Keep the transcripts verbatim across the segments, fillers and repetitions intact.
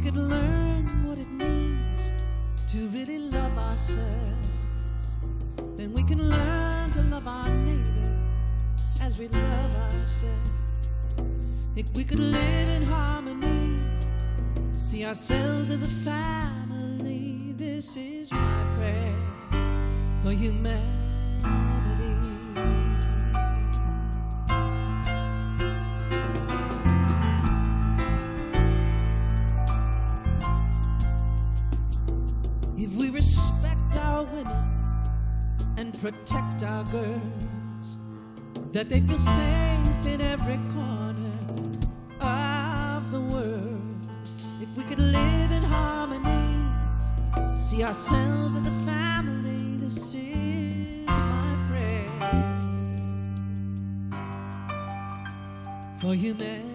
we could learn what it means to really love ourselves, then we can learn to love our neighbor as we love ourselves. If we could live in harmony, see ourselves as a family, this is my prayer for humanity. If we respect our women and protect our girls, that they feel safe in every corner of the world. If we could live in harmony, see ourselves as a family, this is my prayer for humanity.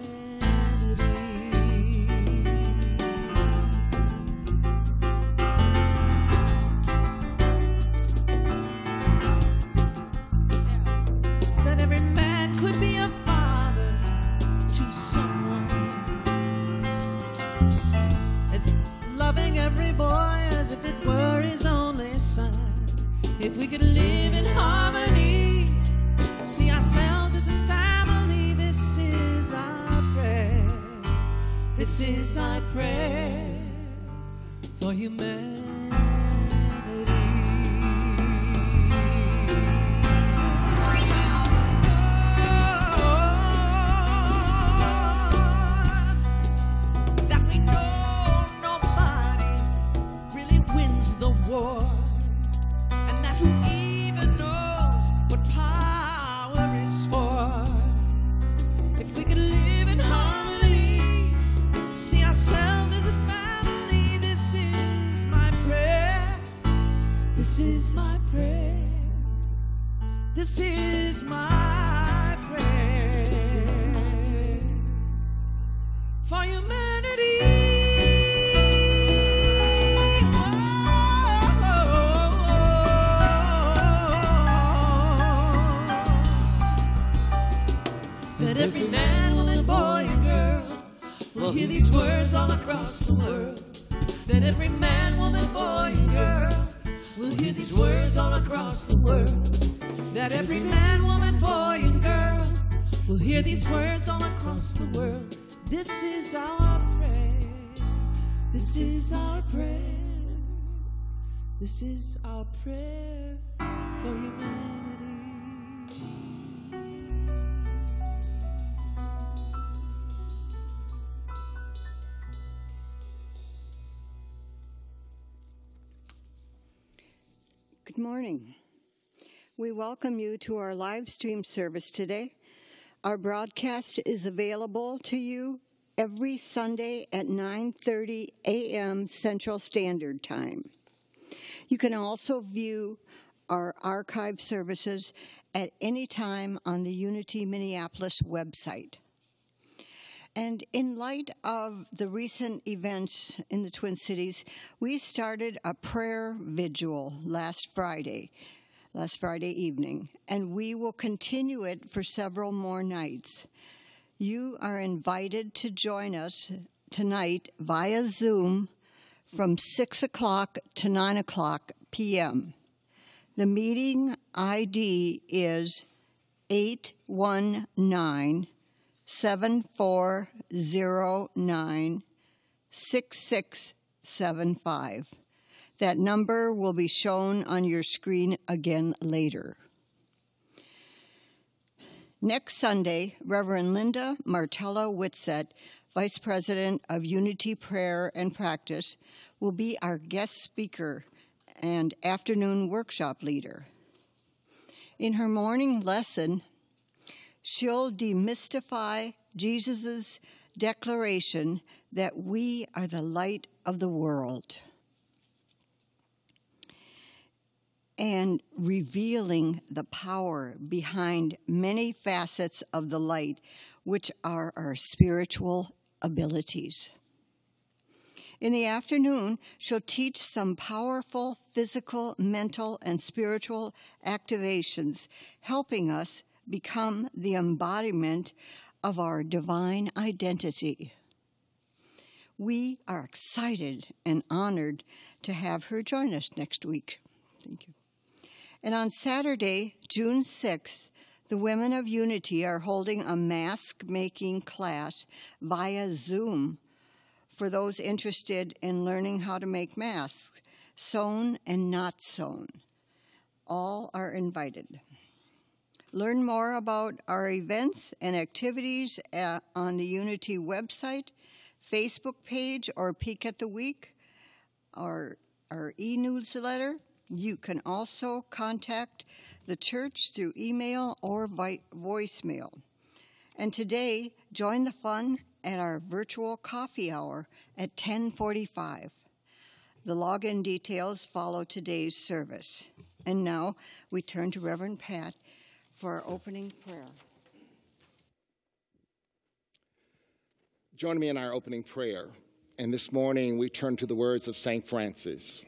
If we could live in harmony, see ourselves as a family, this is our prayer. This is our prayer for humanity. Oh, that we know nobody really wins the war. This is my prayer, this is my prayer for humanity. Oh, oh, oh. That every man, woman, boy, and girl will hear these words all across the world. That every man, woman, boy, and girl will hear these words all across the world. That every man, woman, boy, and girl will hear these words all across the world. This is our prayer. This is our prayer. This is our prayer for humanity. Good morning. We welcome you to our live stream service today. Our broadcast is available to you every Sunday at nine thirty a m Central Standard Time. You can also view our archive services at any time on the Unity Minneapolis website. And in light of the recent events in the Twin Cities, we started a prayer vigil last Friday. Last Friday evening, and we will continue it for several more nights. You are invited to join us tonight via Zoom from six o'clock to nine o'clock p m The meeting I D is eight one nine, seven four zero nine, six six seven five. That number will be shown on your screen again later. Next Sunday, Reverend Linda Martella Whitsett, Vice President of Unity Prayer and Practice, will be our guest speaker and afternoon workshop leader. In her morning lesson, she'll demystify Jesus' declaration that we are the light of the world, and revealing the power behind many facets of the light, which are our spiritual abilities. In the afternoon, she'll teach some powerful physical, mental, and spiritual activations, helping us become the embodiment of our divine identity. We are excited and honored to have her join us next week. Thank you. And on Saturday, June sixth, the Women of Unity are holding a mask-making class via Zoom for those interested in learning how to make masks, sewn and not sewn. All are invited. Learn more about our events and activities at, on the Unity website, Facebook page, or Peek at the Week, or our e-newsletter. You can also contact the church through email or voicemail. And today, join the fun at our virtual coffee hour at ten forty-five. The login details follow today's service. And now we turn to Reverend Pat for our opening prayer. Join me in our opening prayer. And this morning we turn to the words of Saint Francis.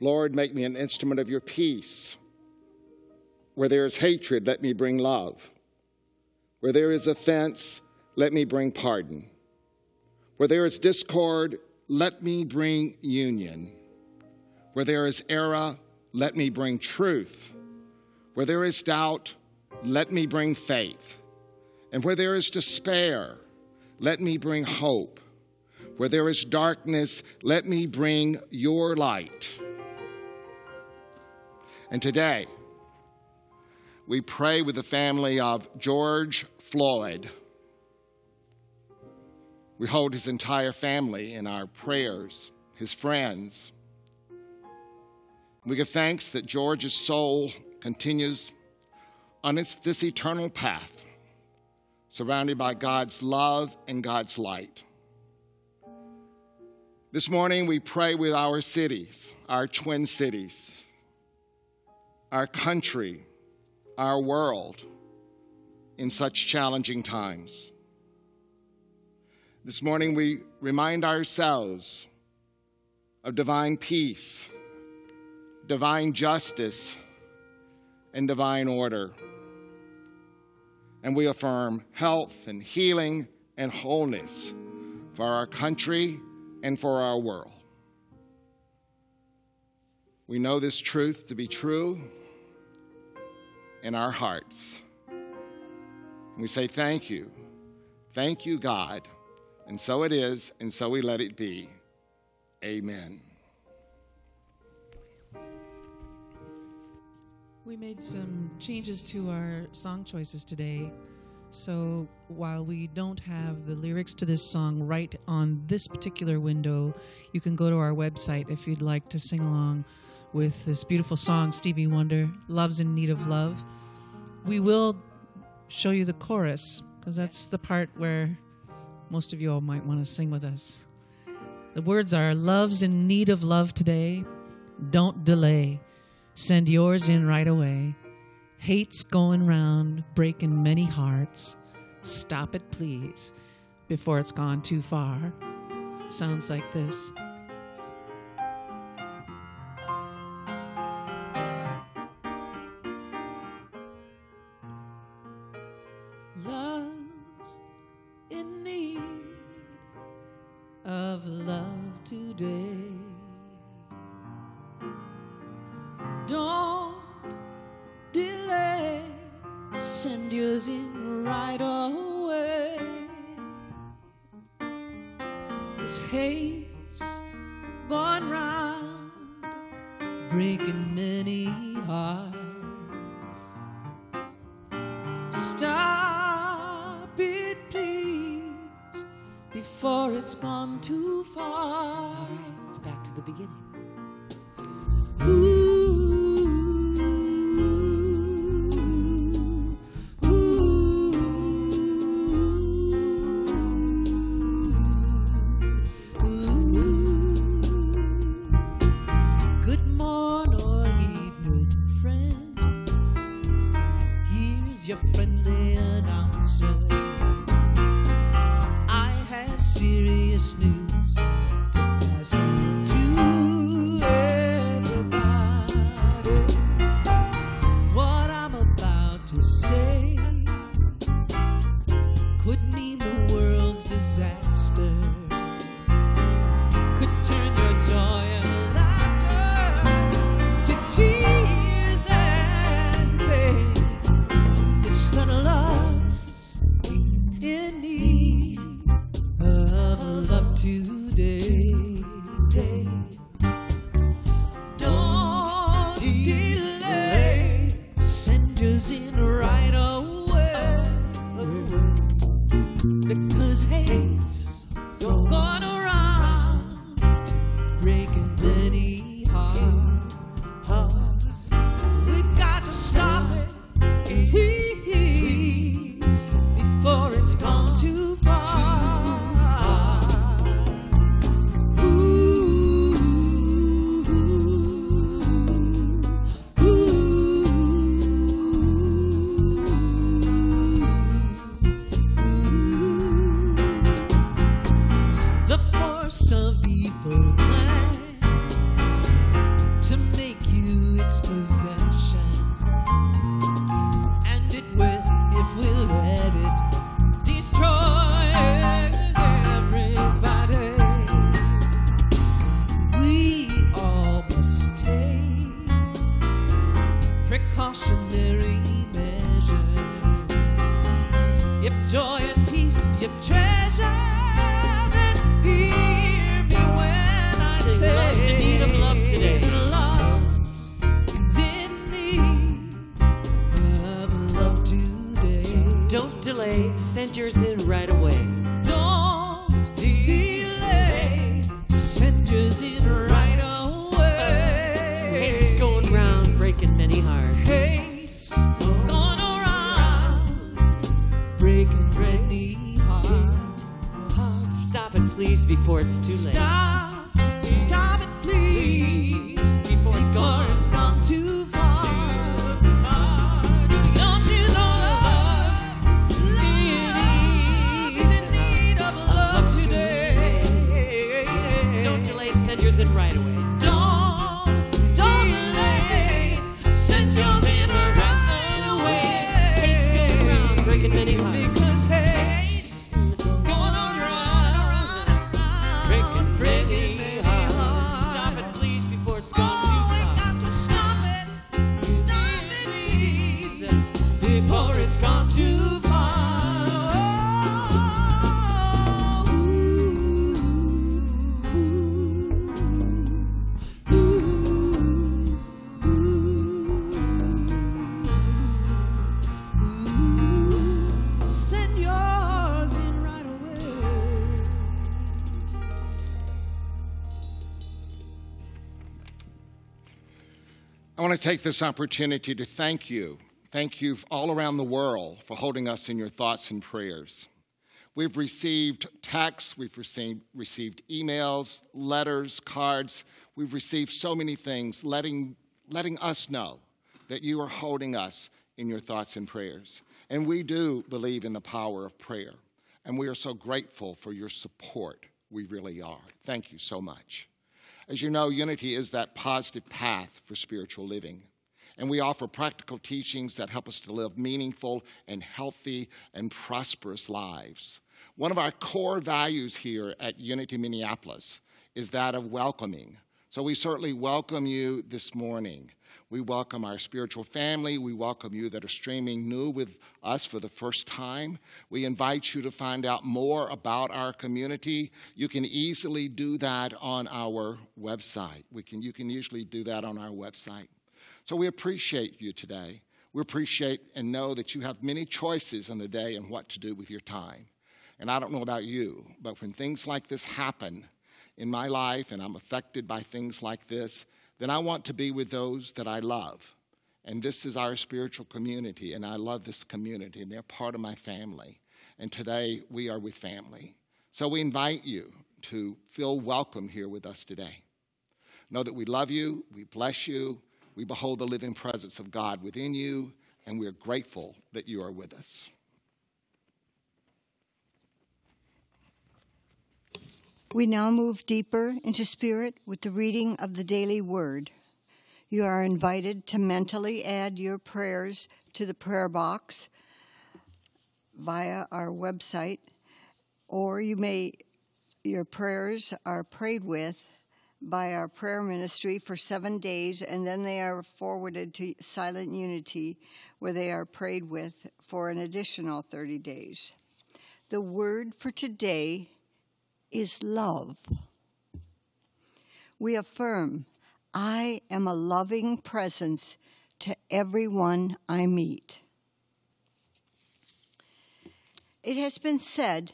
Lord, make me an instrument of your peace. Where there is hatred, let me bring love. Where there is offense, let me bring pardon. Where there is discord, let me bring union. Where there is error, let me bring truth. Where there is doubt, let me bring faith. And where there is despair, let me bring hope. Where there is darkness, let me bring your light. And today, we pray with the family of George Floyd. We hold his entire family in our prayers, his friends. We give thanks that George's soul continues on its, this eternal path, surrounded by God's love and God's light. This morning, we pray with our cities, our twin cities, our country, our world in such challenging times. This morning, we remind ourselves of divine peace, divine justice, and divine order. And we affirm health and healing and wholeness for our country and for our world. We know this truth to be true in our hearts. And we say thank you. Thank you, God. And so it is, and so we let it be. Amen. We made some changes to our song choices today. So while we don't have the lyrics to this song right on this particular window, you can go to our website if you'd like to sing along with this beautiful song, Stevie Wonder, Love's in Need of Love. We will show you the chorus, because that's the part where most of you all might want to sing with us. The words are, love's in need of love today. Don't delay. Send yours in right away. Hate's going round, breaking many hearts. Stop it, please, before it's gone too far. Sounds like this. Could mean the world's disaster. precautionary measures. If joy and peace you treasure, then hear me when I say, say love's in need of love today. Love's in need of love today. Don't delay, send yours in right away. Don't delay, send yours in right away. Hate's going round, breaking many hearts. Hate's going around, breaking many hearts. Stop it, please, before it's too late. Stop, stop it, please, before it's gone, before it's gone too far. It right away. Don't, don't delay. Send yours in right away. Hate's going around, breaking many hearts. Because hate's going around, breaking many hearts. Stop it, please, before it's gone too far. Oh, we got to stop it. Stop it, Jesus, before it's gone too far. I want to take this opportunity to thank you. Thank you all around the world for holding us in your thoughts and prayers. We've received texts, we've received, received emails, letters, cards. We've received so many things letting, letting us know that you are holding us in your thoughts and prayers. And we do believe in the power of prayer. And we are so grateful for your support. We really are. Thank you so much. As you know, Unity is that positive path for spiritual living. And we offer practical teachings that help us to live meaningful and healthy and prosperous lives. One of our core values here at Unity Minneapolis is that of welcoming. So we certainly welcome you this morning. We welcome our spiritual family. We welcome you that are streaming new with us for the first time. We invite you to find out more about our community. You can easily do that on our website. We can, you can usually do that on our website. So we appreciate you today. We appreciate and know that you have many choices in the day and what to do with your time. And I don't know about you, but when things like this happen in my life and I'm affected by things like this, then I want to be with those that I love. And this is our spiritual community, and I love this community, and they're part of my family. And today, we are with family. So we invite you to feel welcome here with us today. Know that we love you, we bless you, we behold the living presence of God within you, and we're grateful that you are with us. We now move deeper into spirit with the reading of the daily word. You are invited to mentally add your prayers to the prayer box via our website, or you may, your prayers are prayed with by our prayer ministry for seven days, and then they are forwarded to Silent Unity, where they are prayed with for an additional thirty days. The word for today is love. We affirm, I am a loving presence to everyone I meet. It has been said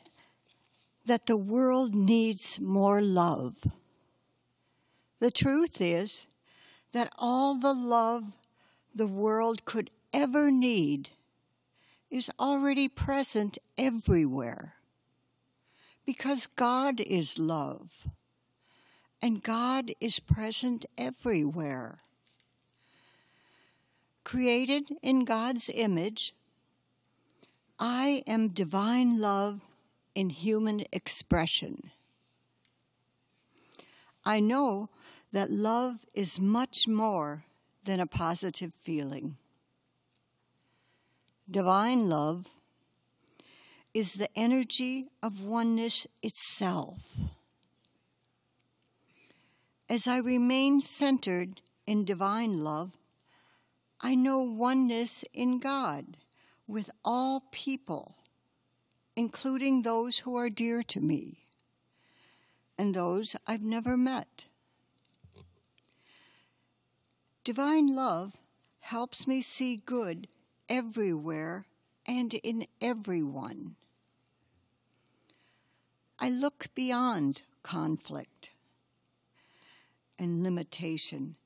that the world needs more love. The truth is that all the love the world could ever need is already present everywhere. Because God is love, and God is present everywhere. Created in God's image, I am divine love in human expression. I know that love is much more than a positive feeling. Divine love is the energy of oneness itself. As I remain centered in divine love, I know oneness in God with all people, including those who are dear to me and those I've never met. Divine love helps me see good everywhere and in everyone. I look beyond conflict and limitation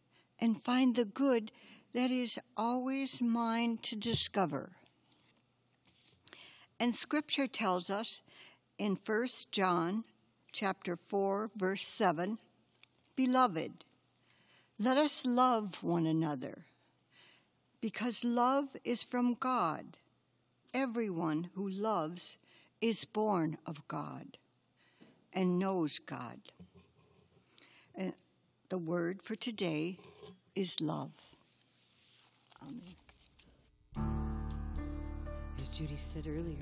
and find the good that is always mine to discover. And Scripture tells us in First John chapter four, verse seven, Beloved, let us love one another, because love is from God. Everyone who loves is born of God and knows God. And the word for today is love. Amen. As Judy said earlier,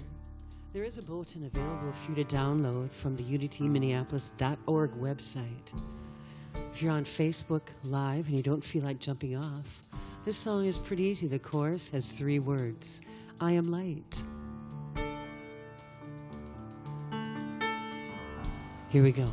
there is a bulletin available for you to download from the unity minneapolis dot org website. If you're on Facebook Live and you don't feel like jumping off, this song is pretty easy. The chorus has three words. I am light. Here we go.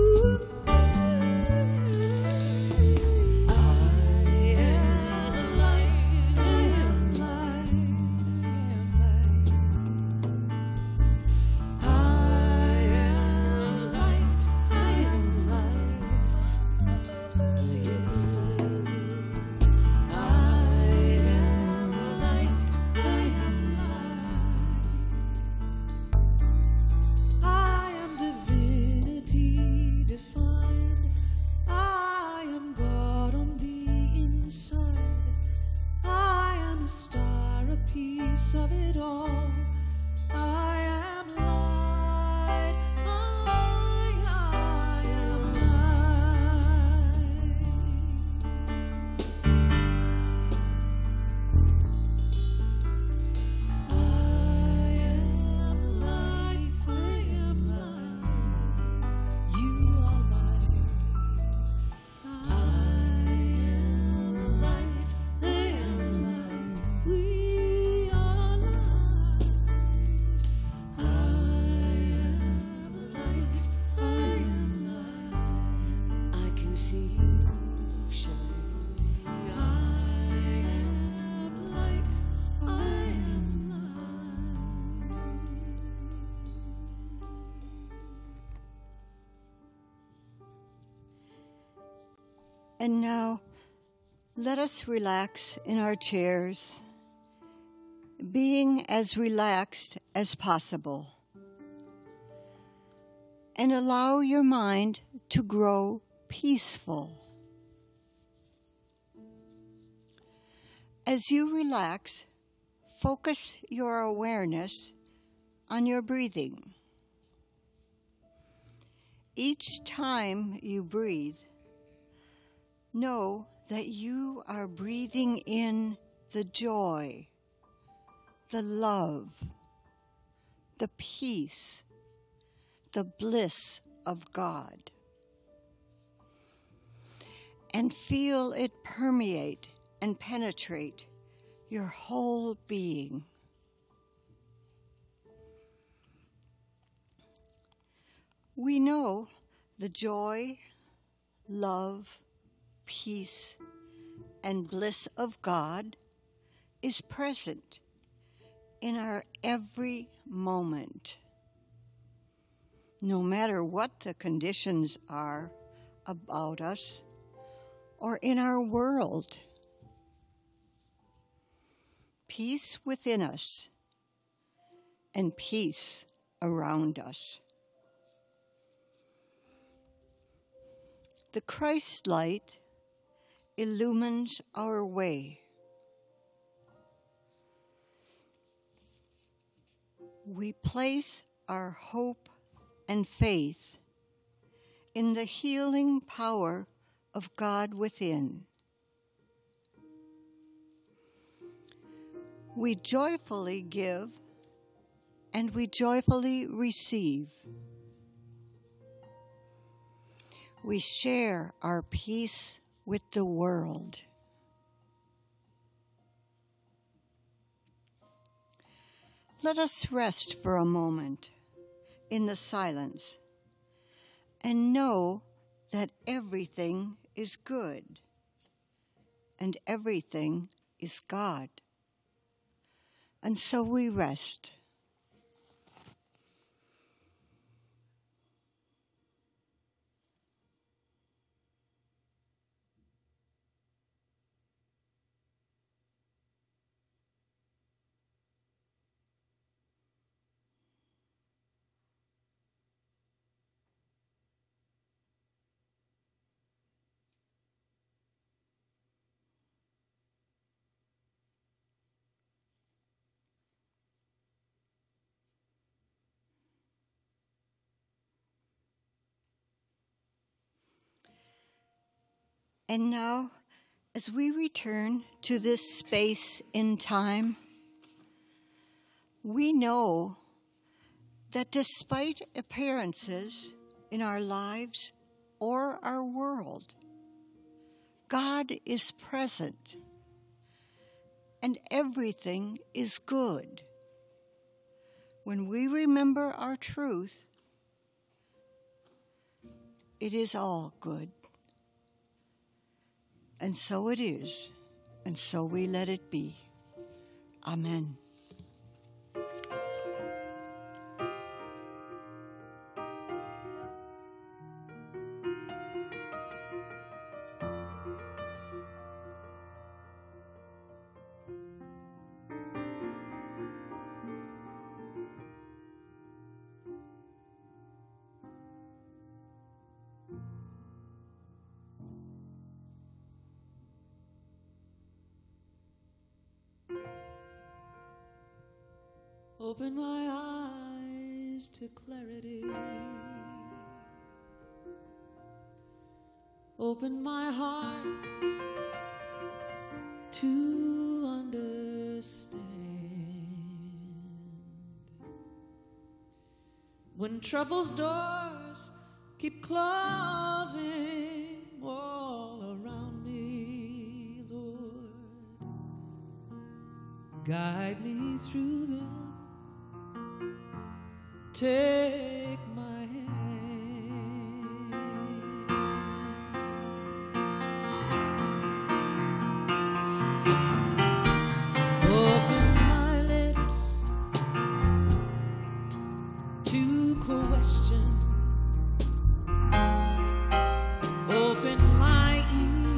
Ooh. And now, let us relax in our chairs, being as relaxed as possible, and allow your mind to grow peaceful. As you relax, focus your awareness on your breathing. Each time you breathe, know that you are breathing in the joy, the love, the peace, the bliss of God. And feel it permeate and penetrate your whole being. We know the joy, love, peace, and bliss of God is present in our every moment, no matter what the conditions are about us or in our world. Peace within us and peace around us. The Christ light illumines our way. We place our hope and faith in the healing power of God within. We joyfully give and we joyfully receive. We share our peace with the world. Let us rest for a moment in the silence and know that everything is good and everything is God. And so we rest. And now, as we return to this space in time, we know that despite appearances in our lives or our world, God is present and everything is good. When we remember our truth, it is all good. And so it is, and so we let it be. Amen. Open my eyes to clarity. Open my heart to understand. When trouble's doors keep closing all around me, Lord, guide me through them. Take my hand. Open my lips to question. Open my ears.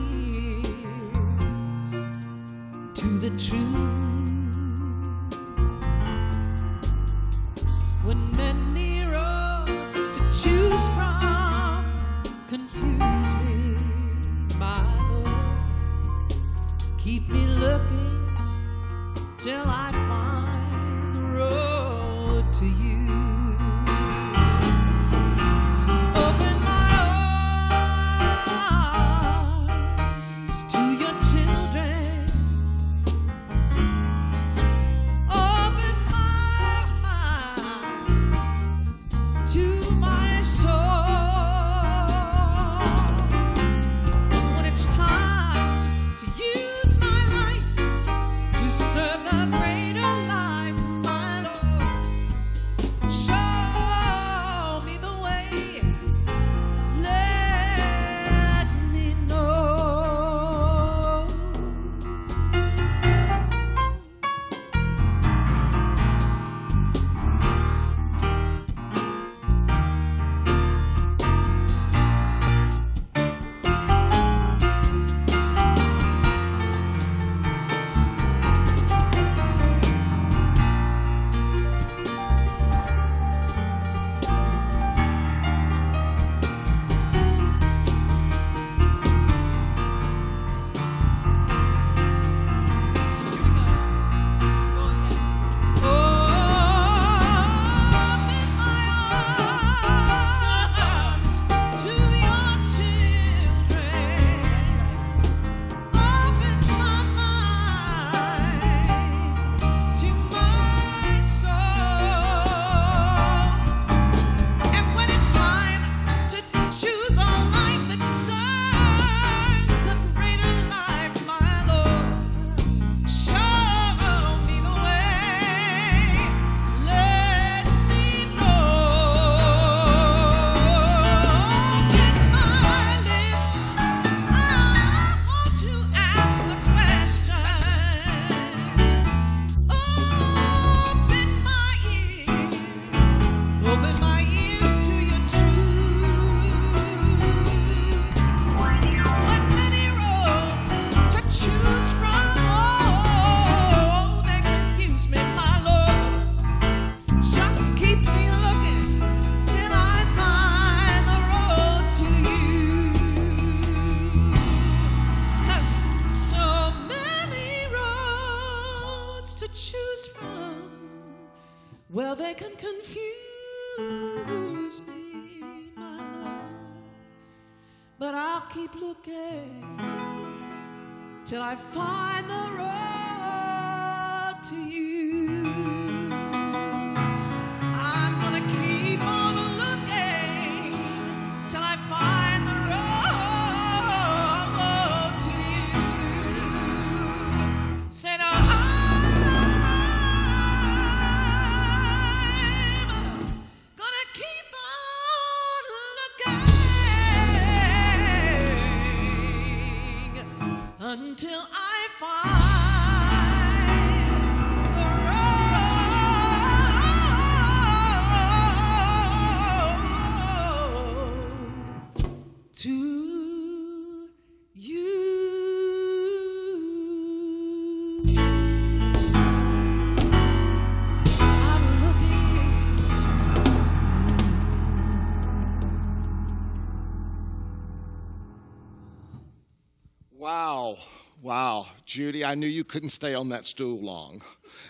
Judy, I knew you couldn't stay on that stool long.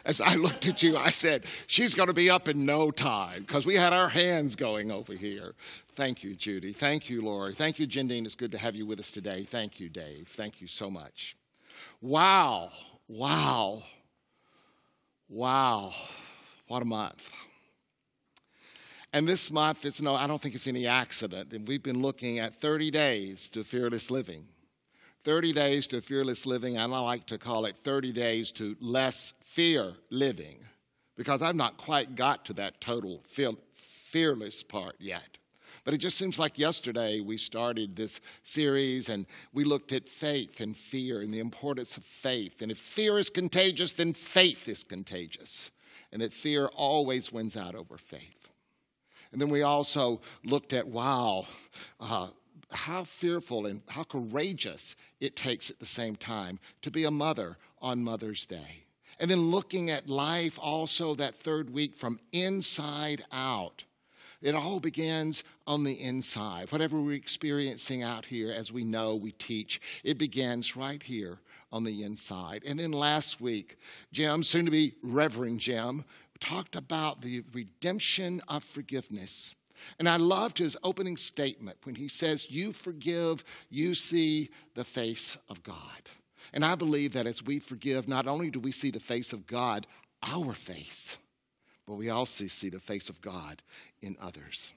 As I looked at you, I said, she's going to be up in no time, because we had our hands going over here. Thank you, Judy. Thank you, Lori. Thank you, Jendine. It's good to have you with us today. Thank you, Dave. Thank you so much. Wow. Wow. Wow. What a month. And this month, it's no, I don't think it's any accident. And we've been looking at thirty days to fearless living. thirty days to fearless living, and I like to call it thirty days to less fear living, because I've not quite got to that total fearless part yet. But it just seems like yesterday we started this series, and we looked at faith and fear and the importance of faith. And if fear is contagious, then faith is contagious, and that fear always wins out over faith. And then we also looked at, wow, uh, how fearful and how courageous it takes at the same time to be a mother on Mother's Day. And then looking at life also that third week from inside out, It all begins on the inside. Whatever we're experiencing out here, as we know, we teach, it begins right here on the inside. And then last week, Jim, soon to be Reverend Jim, talked about the redemption of forgiveness. And I loved his opening statement when he says, you forgive, you see the face of God. And I believe that as we forgive, not only do we see the face of God, our face, but we also see the face of God in others.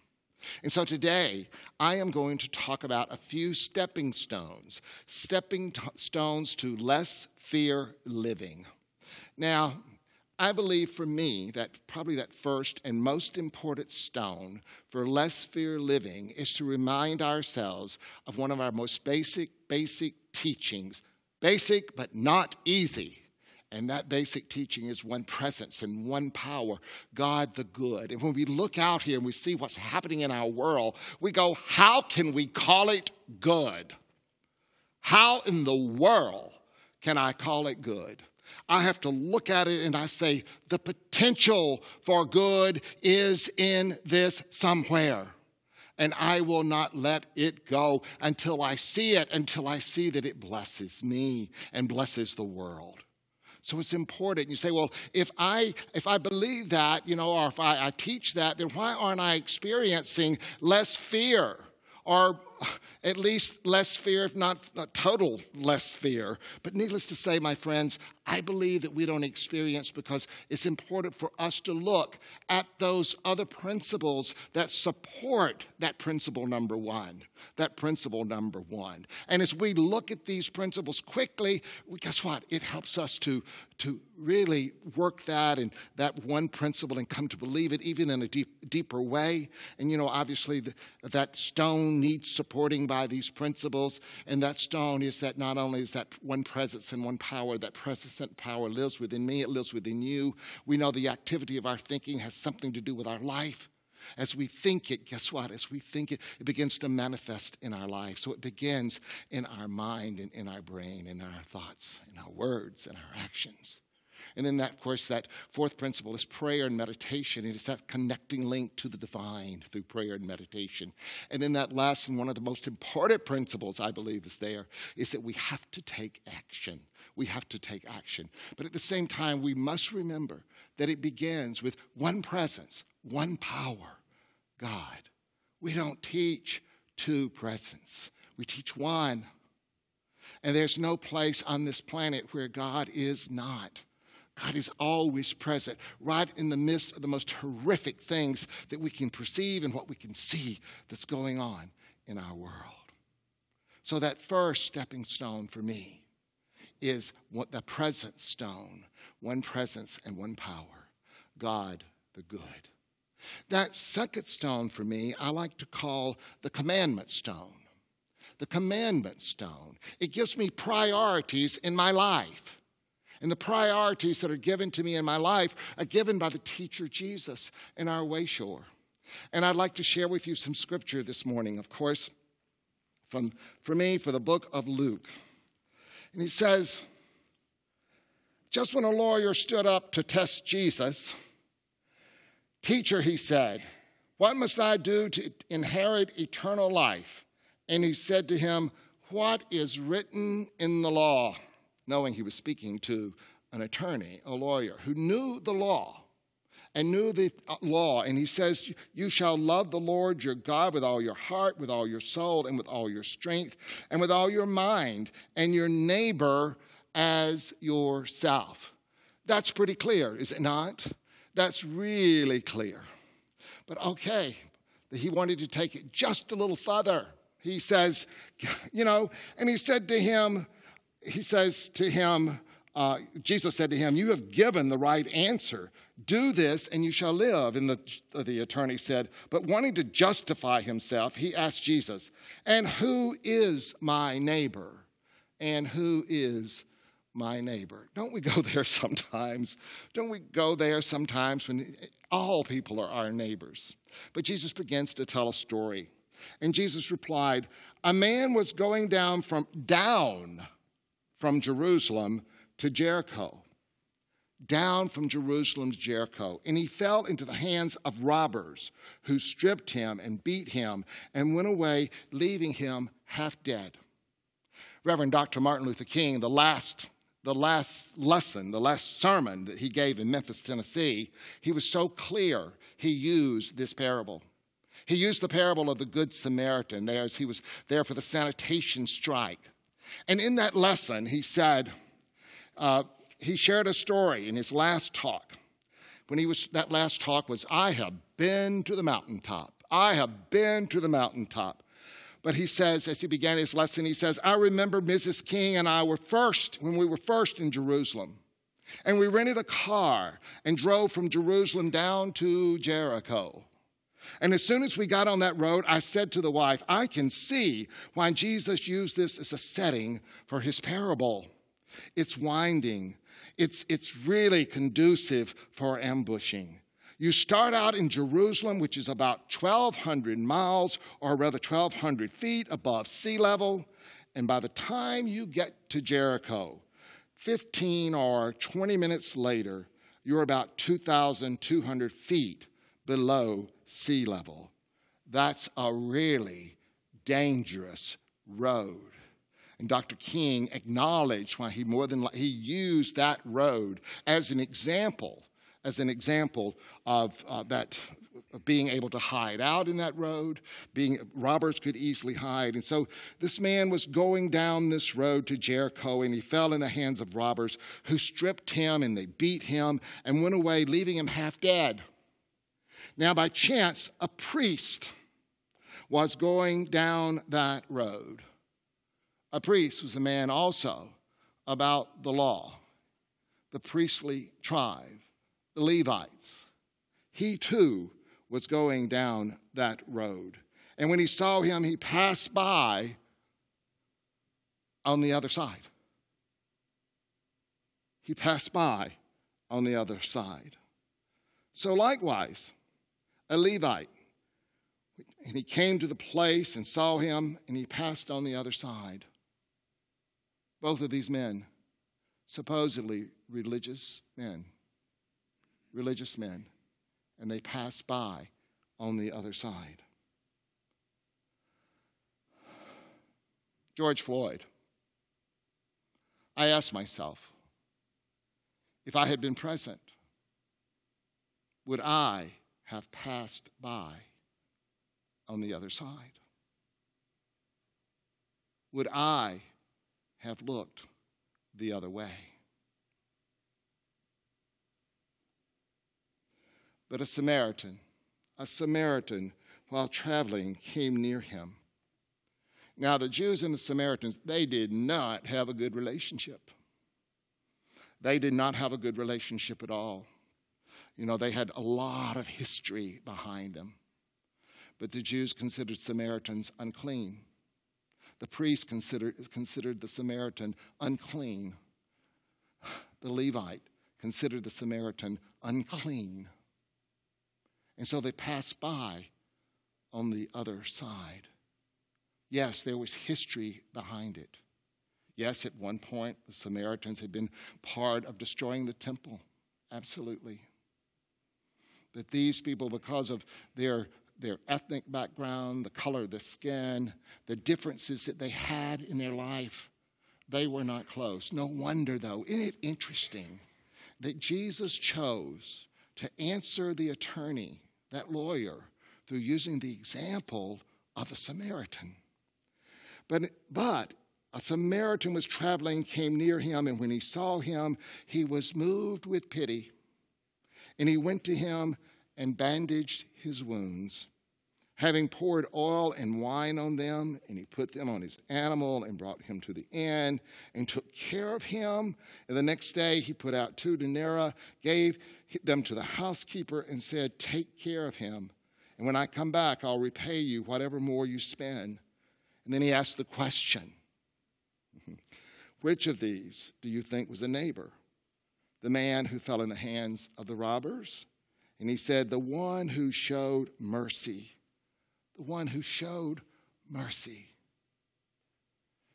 And so today, I am going to talk about a few stepping stones, stepping t- stones to less fear living. Now, I believe for me that probably that first and most important stone for less fear living is to remind ourselves of one of our most basic, basic teachings. Basic, but not easy. And that basic teaching is one presence and one power, God the good. And when we look out here and we see what's happening in our world, we go, how can we call it good? How in the world can I call it good? I have to look at it and I say, the potential for good is in this somewhere. And I will not let it go until I see it, until I see that it blesses me and blesses the world. So it's important. You say, well, if I if I believe that, you know, or if I, I teach that, then why aren't I experiencing less fear? Or at least less fear, if not, not total less fear. But needless to say, my friends, I believe that we don't experience because it's important for us to look at those other principles that support that principle number one, that principle number one. And as we look at these principles quickly, well, guess what? It helps us to, to really work that and that one principle and come to believe it even in a deep, deeper way. And, you know, obviously the, that stone needs support. Supporting by these principles, and that stone is that not only is that one presence and one power, that presence and power lives within me, it lives within you. We know the activity of our thinking has something to do with our life. As we think it, guess what? As we think it, it begins to manifest in our life. So it begins in our mind and in our brain and our thoughts and our words and our actions. And then, that, of course, that fourth principle is prayer and meditation. It is that connecting link to the divine through prayer and meditation. And then that last and one of the most important principles, I believe, is there, is that we have to take action. We have to take action. But at the same time, we must remember that it begins with one presence, one power, God. We don't teach two presences. We teach one. And there's no place on this planet where God is not. God is always present, right in the midst of the most horrific things that we can perceive and what we can see that's going on in our world. So that first stepping stone for me is what the presence stone, one presence and one power, God the good. That second stone for me, I like to call the commandment stone. The commandment stone, it gives me priorities in my life. And the priorities that are given to me in my life are given by the teacher Jesus in our Wayshore. And I'd like to share with you some scripture this morning, of course, from, for me, for the book of Luke. And he says, just when a lawyer stood up to test Jesus, teacher, he said, what must I do to inherit eternal life? And he said to him, what is written in the law? Knowing he was speaking to an attorney, a lawyer, who knew the law and knew the law. And he says, you shall love the Lord your God with all your heart, with all your soul, and with all your strength, and with all your mind, and your neighbor as yourself. That's pretty clear, is it not? That's really clear. But okay, he wanted to take it just a little further. He says, you know, and he said to him, He says to him, uh, Jesus said to him, you have given the right answer. Do this and you shall live. And the, the attorney said, but wanting to justify himself, he asked Jesus, and who is my neighbor? And who is my neighbor? Don't we go there sometimes? Don't we go there sometimes when all people are our neighbors? But Jesus begins to tell a story. And Jesus replied, a man was going down from down. From Jerusalem to Jericho. down from Jerusalem's Jericho, and he fell into the hands of robbers who stripped him and beat him and went away, leaving him half dead. Reverend Doctor Martin Luther King, the last, the last lesson, the last sermon that he gave in Memphis, Tennessee, he was so clear, he used this parable. He used the parable of the Good Samaritan there as he was there for the sanitation strike. And in that lesson, he said, uh, he shared a story in his last talk. When he was, that last talk was, I have been to the mountaintop. I have been to the mountaintop. But he says, as he began his lesson, he says, I remember Missus King and I were first, when we were first in Jerusalem. And we rented a car and drove from Jerusalem down to Jericho. And as soon as we got on that road, I said to the wife, I can see why Jesus used this as a setting for his parable. It's winding. It's, it's really conducive for ambushing. You start out in Jerusalem, which is about twelve hundred miles, or rather twelve hundred feet above sea level. And by the time you get to Jericho, fifteen or twenty minutes later, you're about two thousand two hundred feet below sea level. That's a really dangerous road. And Doctor King acknowledged why he more than he used that road as an example, as an example of uh, that of being able to hide out in that road, being robbers could easily hide. And so this man was going down this road to Jericho, and he fell in the hands of robbers who stripped him and they beat him and went away, leaving him half dead. Now, by chance, a priest was going down that road. A priest was a man also about the law, the priestly tribe, the Levites. He, too, was going down that road. And when he saw him, he passed by on the other side. He passed by on the other side. So likewise, a Levite, and he came to the place and saw him, and he passed on the other side. Both of these men, supposedly religious men, religious men, and they passed by on the other side. George Floyd, I asked myself, if I had been present, would I have passed by on the other side? Would I have looked the other way? But a Samaritan, a Samaritan, while traveling, came near him. Now, the Jews and the Samaritans, they did not have a good relationship. They did not have a good relationship at all. You know, they had a lot of history behind them. But the Jews considered Samaritans unclean. The priest considered, considered the Samaritan unclean. The Levite considered the Samaritan unclean. And so they passed by on the other side. Yes, there was history behind it. Yes, at one point, the Samaritans had been part of destroying the temple. Absolutely. That these people, because of their, their ethnic background, the color of their skin, the differences that they had in their life, they were not close. No wonder, though. Isn't it interesting that Jesus chose to answer the attorney, that lawyer, through using the example of a Samaritan? But, but a Samaritan was traveling, came near him, and when he saw him, he was moved with pity. And he went to him and bandaged his wounds, having poured oil and wine on them, and he put them on his animal and brought him to the inn and took care of him. And the next day he put out two denarii, gave them to the housekeeper, and said, take care of him. And when I come back, I'll repay you whatever more you spend. And then he asked the question, which of these do you think was a neighbor? The man who fell in the hands of the robbers. And he said, the one who showed mercy. The one who showed mercy.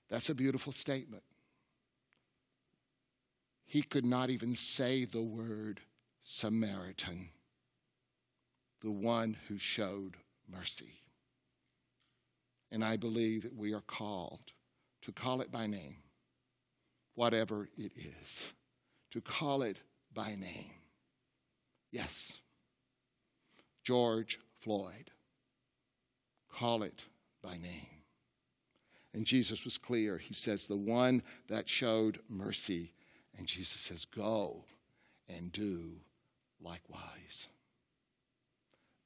That's a beautiful statement. he could not even say the word Samaritan, the one who showed mercy. And I believe that we are called to call it by name, whatever it is, to call it by name. Yes, George Floyd, call it by name. And Jesus was clear. He says, the one that showed mercy. And Jesus says, go and do likewise.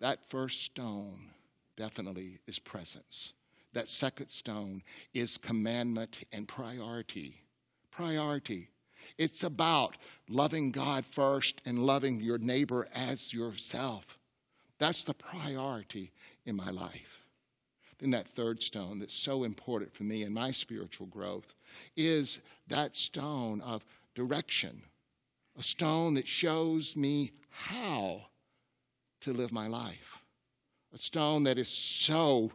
That first stone definitely is presence. That second stone is commandment and priority. Priority. It's about loving God first and loving your neighbor as yourself. That's the priority in my life. Then that third stone that's so important for me in my spiritual growth is that stone of direction, a stone that shows me how to live my life, a stone that is so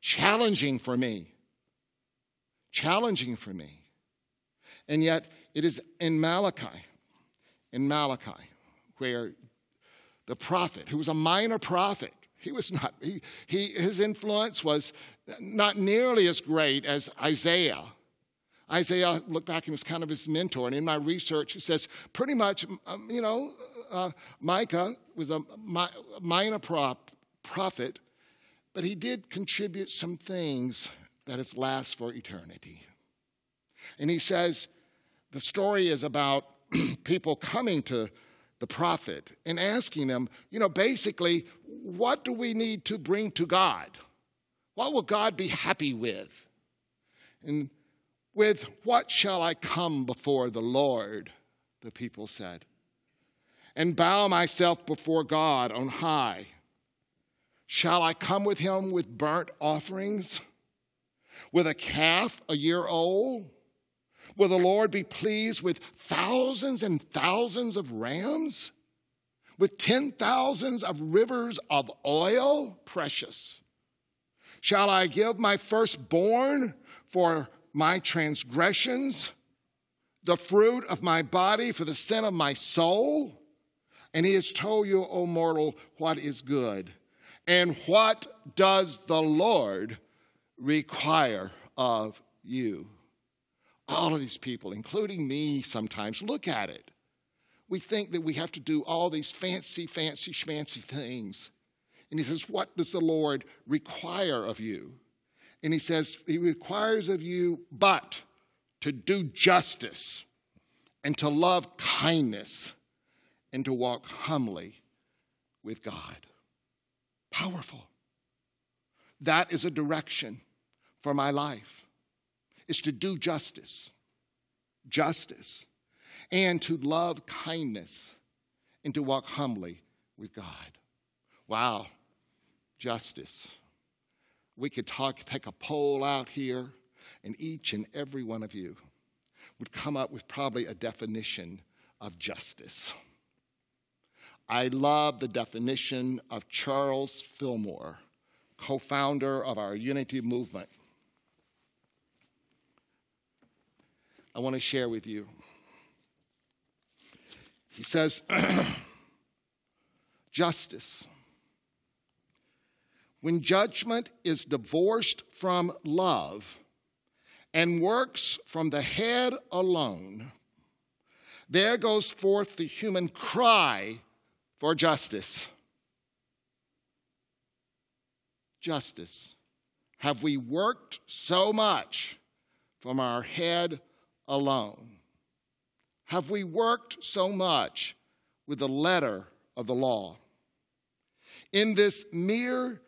challenging for me, challenging for me. And yet it is in Malachi, in Malachi, where the prophet, who was a minor prophet, he was not, he, he, his influence was not nearly as great as Isaiah. Isaiah looked back and was kind of his mentor. And in my research, it says pretty much, um, you know, uh, Micah was a mi minor prop, prophet, but he did contribute some things that is last for eternity. And he says the story is about people coming to the prophet and asking them, you know, basically, what do we need to bring to God? What will God be happy with? And with what shall I come before the Lord, the people said, and bow myself before God on high? Shall I come with him with burnt offerings, with a calf a year old? Will the Lord be pleased with thousands and thousands of rams, with ten thousands of rivers of oil precious? Shall I give my firstborn for my transgressions, the fruit of my body for the sin of my soul? And he has told you, O mortal, what is good, and what does the Lord require of you? All of these people, including me sometimes, look at it. We think that we have to do all these fancy, fancy, schmancy things. And he says, what does the Lord require of you? And he says, he requires of you but to do justice and to love kindness and to walk humbly with God. Powerful. That is a direction for my life. Is to do justice, justice, and to love kindness, and to walk humbly with God. Wow, justice. We could talk, take a poll out here, and each and every one of you would come up with probably a definition of justice. I love the definition of Charles Fillmore, co-founder of our Unity movement. I want to share with you. He says, justice. When judgment is divorced from love and works from the head alone, there goes forth the human cry for justice. Justice. Have we worked so much from our head alone? Alone? Have we worked so much with the letter of the law? In this mere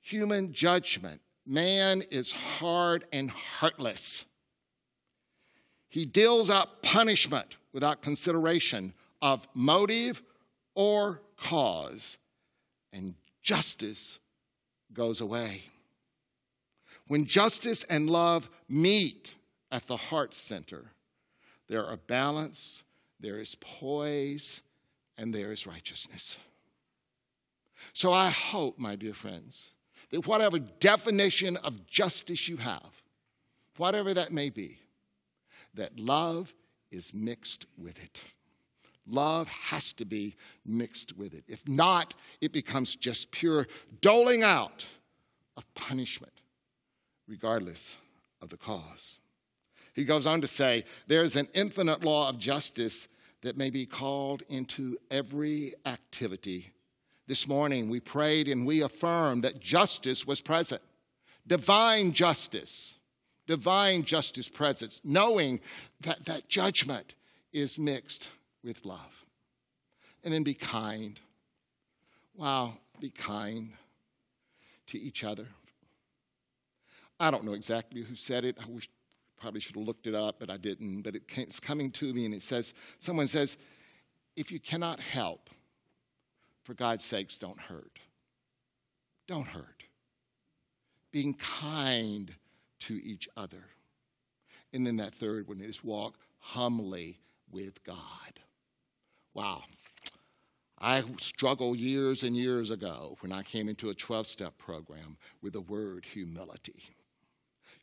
human judgment, man is hard and heartless. He deals out punishment without consideration of motive or cause, and justice goes away. When justice and love meet, at the heart center, there are balance, there is poise, and there is righteousness. So I hope, my dear friends, that whatever definition of justice you have, whatever that may be, that love is mixed with it. Love has to be mixed with it. If not, it becomes just pure doling out of punishment, regardless of the cause. He goes on to say, there's an infinite law of justice that may be called into every activity. This morning we prayed and we affirmed that justice was present. Divine justice. Divine justice presence. Knowing that that judgment is mixed with love. And then be kind. Wow, be kind to each other. I don't know exactly who said it. I wish, probably should have looked it up, but I didn't. But it came, it's coming to me, and it says, someone says, if you cannot help, for God's sakes, don't hurt. Don't hurt. Being kind to each other. And then that third one is walk humbly with God. Wow. I struggled years and years ago when I came into a twelve-step program with the word humility.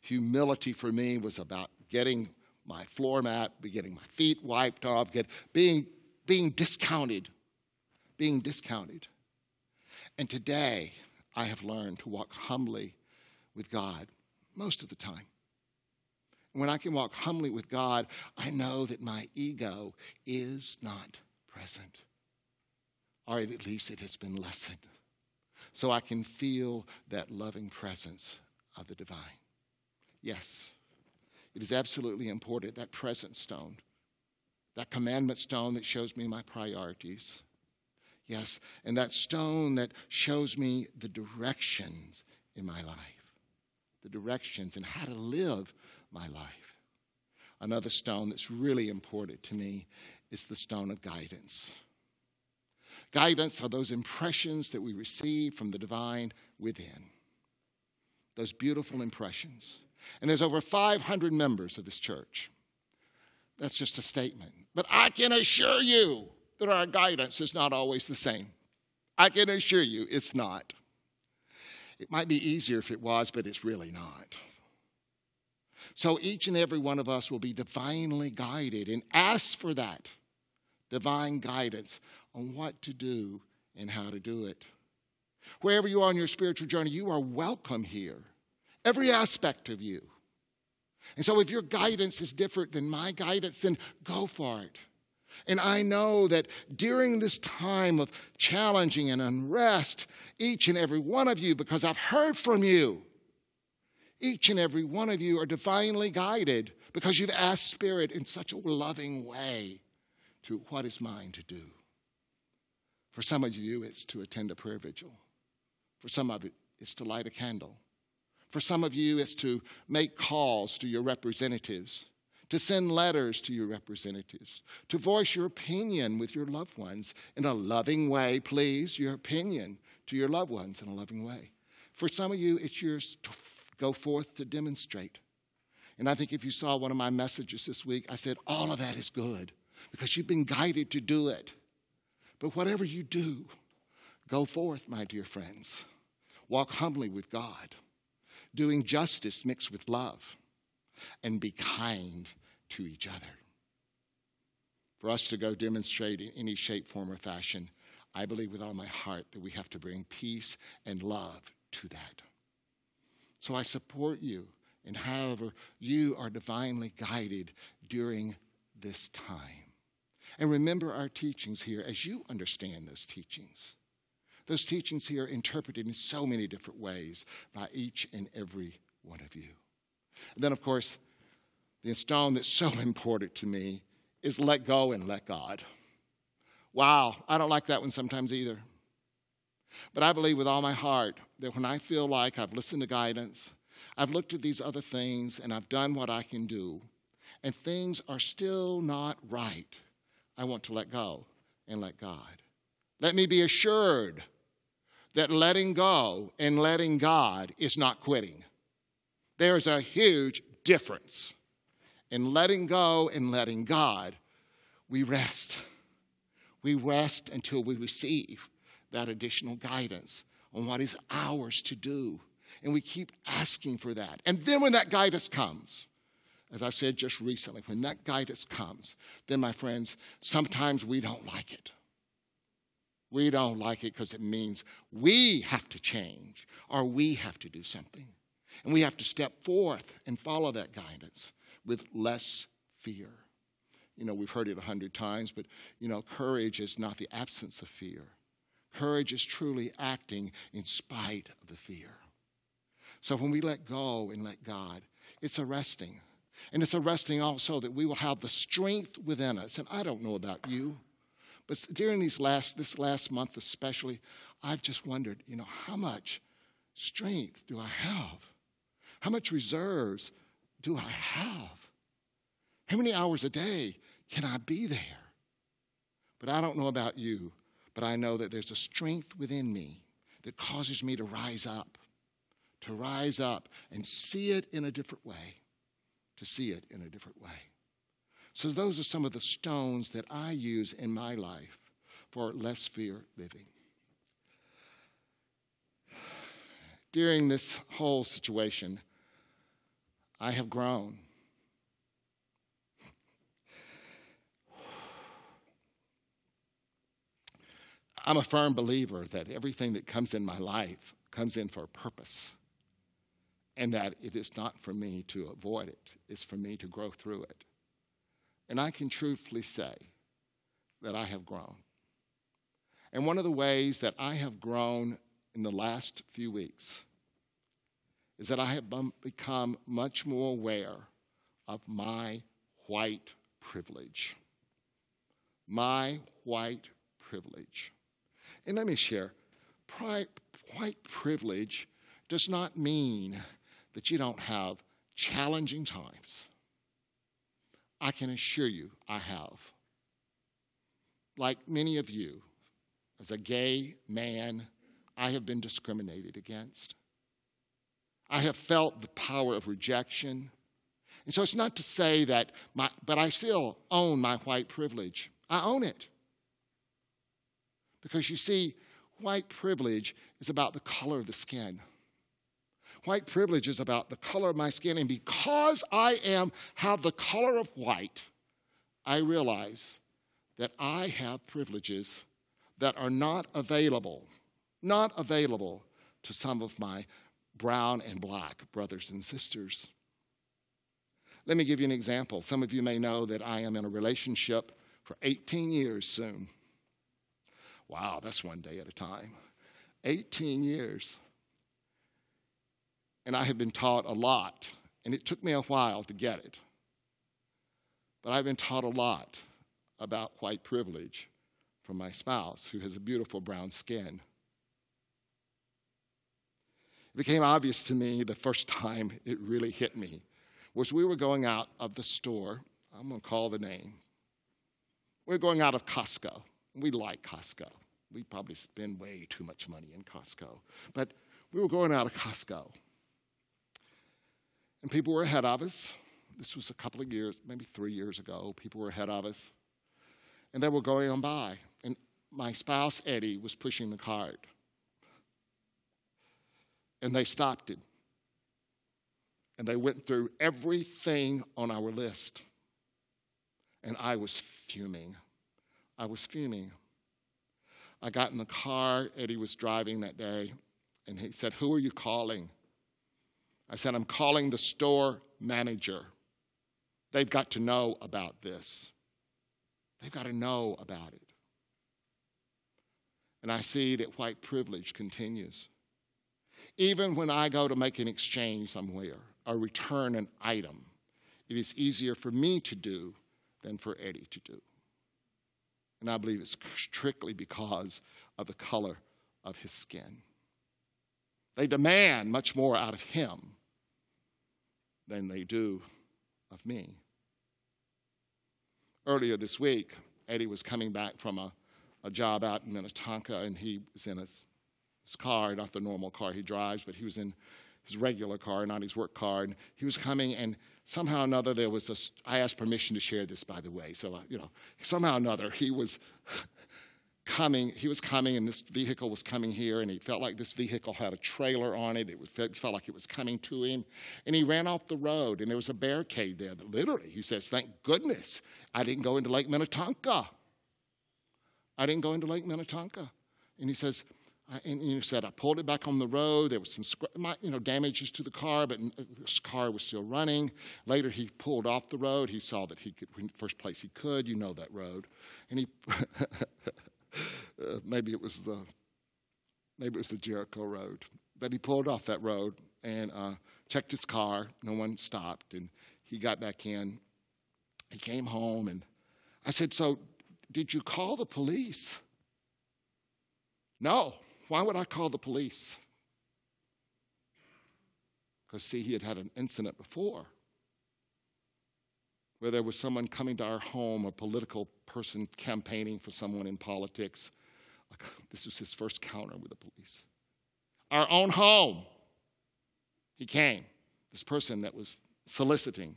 Humility for me was about getting my floor mat, getting my feet wiped off, get, being, being discounted, being discounted. And today, I have learned to walk humbly with God most of the time. And when I can walk humbly with God, I know that my ego is not present. Or at least it has been lessened. So I can feel that loving presence of the divine. Yes, it is absolutely important, that presence stone, that commandment stone that shows me my priorities. Yes, and that stone that shows me the directions in my life, the directions and how to live my life. Another stone that's really important to me is the stone of guidance. Guidance are those impressions that we receive from the divine within. Those beautiful impressions. And there's over five hundred members of this church. That's just a statement. But I can assure you that our guidance is not always the same. I can assure you it's not. It might be easier if it was, but it's really not. So each and every one of us will be divinely guided and ask for that divine guidance on what to do and how to do it. Wherever you are on your spiritual journey, you are welcome here. Every aspect of you. And so if your guidance is different than my guidance, then go for it. And I know that during this time of challenging and unrest, each and every one of you, because I've heard from you, each and every one of you are divinely guided because you've asked Spirit in such a loving way to what is mine to do. For some of you, it's to attend a prayer vigil. For some of it, it's to light a candle. For some of you, it's to make calls to your representatives, to send letters to your representatives, to voice your opinion with your loved ones in a loving way, please, your opinion to your loved ones in a loving way. For some of you, it's yours to go forth to demonstrate. And I think if you saw one of my messages this week, I said, all of that is good because you've been guided to do it. But whatever you do, go forth, my dear friends. Walk humbly with God. Doing justice mixed with love, and be kind to each other. For us to go demonstrate in any shape, form, or fashion, I believe with all my heart that we have to bring peace and love to that. So I support you in however you are divinely guided during this time. And remember our teachings here as you understand those teachings. Those teachings here are interpreted in so many different ways by each and every one of you. And then, of course, the stone that's so important to me is let go and let God. Wow, I don't like that one sometimes either. But I believe with all my heart that when I feel like I've listened to guidance, I've looked at these other things, and I've done what I can do, and things are still not right, I want to let go and let God. Let me be assured that letting go and letting God is not quitting. There is a huge difference. In letting go and letting God, we rest. We rest until we receive that additional guidance on what is ours to do. And we keep asking for that. And then when that guidance comes, as I've said just recently, when that guidance comes, then, my friends, sometimes we don't like it. We don't like it because it means we have to change or we have to do something. And we have to step forth and follow that guidance with less fear. You know, we've heard it a hundred times, but, you know, courage is not the absence of fear. Courage is truly acting in spite of the fear. So when we let go and let God, it's arresting. And it's arresting also that we will have the strength within us. And I don't know about you, but during these last, this last month especially, I've just wondered, you know, how much strength do I have? How much reserves do I have? How many hours a day can I be there? But I don't know about you, but I know that there's a strength within me that causes me to rise up, to rise up and see it in a different way, to see it in a different way. So those are some of the stones that I use in my life for less fear living. During this whole situation, I have grown. I'm a firm believer that everything that comes in my life comes in for a purpose, and that it is not for me to avoid it. It's for me to grow through it. And I can truthfully say that I have grown. And one of the ways that I have grown in the last few weeks is that I have become much more aware of my white privilege. My white privilege. And let me share, white privilege does not mean that you don't have challenging times. I can assure you I have. Like many of you, as a gay man, I have been discriminated against. I have felt the power of rejection. And so it's not to say that, my, but I still own my white privilege. I own it. Because you see, white privilege is about the color of the skin. White privilege is about the color of my skin, and because I am have the color of white, I realize that I have privileges that are not available, not available to some of my brown and black brothers and sisters. Let me give you an example. Some of you may know that I am in a relationship for eighteen years soon. Wow, that's one day at a time. eighteen years. And I have been taught a lot, and it took me a while to get it. But I've been taught a lot about white privilege from my spouse, who has a beautiful brown skin. It became obvious to me the first time it really hit me was we were going out of the store. I'm going to call the name. We were going out of Costco. We like Costco. We probably spend way too much money in Costco. But we were going out of Costco. And people were ahead of us. This was a couple of years, maybe three years ago. People were ahead of us. And they were going on by. And my spouse, Eddie, was pushing the cart. And they stopped him. And they went through everything on our list. And I was fuming. I was fuming. I got in the car. Eddie was driving that day. And he said, "Who are you calling?" I said, "I'm calling the store manager. They've got to know about this. They've got to know about it." And I see that white privilege continues. Even when I go to make an exchange somewhere or return an item, it is easier for me to do than for Eddie to do. And I believe it's strictly because of the color of his skin. They demand much more out of him than they do of me. Earlier this week, Eddie was coming back from a, a job out in Minnetonka, and he was in his, his car, not the normal car he drives, but he was in his regular car, not his work car. And he was coming, and somehow or another, there was this, I asked permission to share this, by the way. So, uh, you know, somehow or another, he was coming, he was coming and this vehicle was coming here, and he felt like this vehicle had a trailer on it. It was, felt like it was coming to him. And he ran off the road, and there was a barricade there. That literally, he says, thank goodness I didn't go into Lake Minnetonka. I didn't go into Lake Minnetonka. And he says, I, and he said, I pulled it back on the road. There was some you know, damages to the car, but this car was still running. Later, he pulled off the road. He saw that he could, first place he could, you know that road. And he... Uh, maybe it was the maybe it was the Jericho Road, but he pulled off that road and uh, checked his car. No one stopped, and he got back in. He came home, and I said, "So, did you call the police?" No. Why would I call the police? Because see, he had had an incident before where there was someone coming to our home, a political person campaigning for someone in politics. This was his first encounter with the police. Our own home, he came. This person that was soliciting.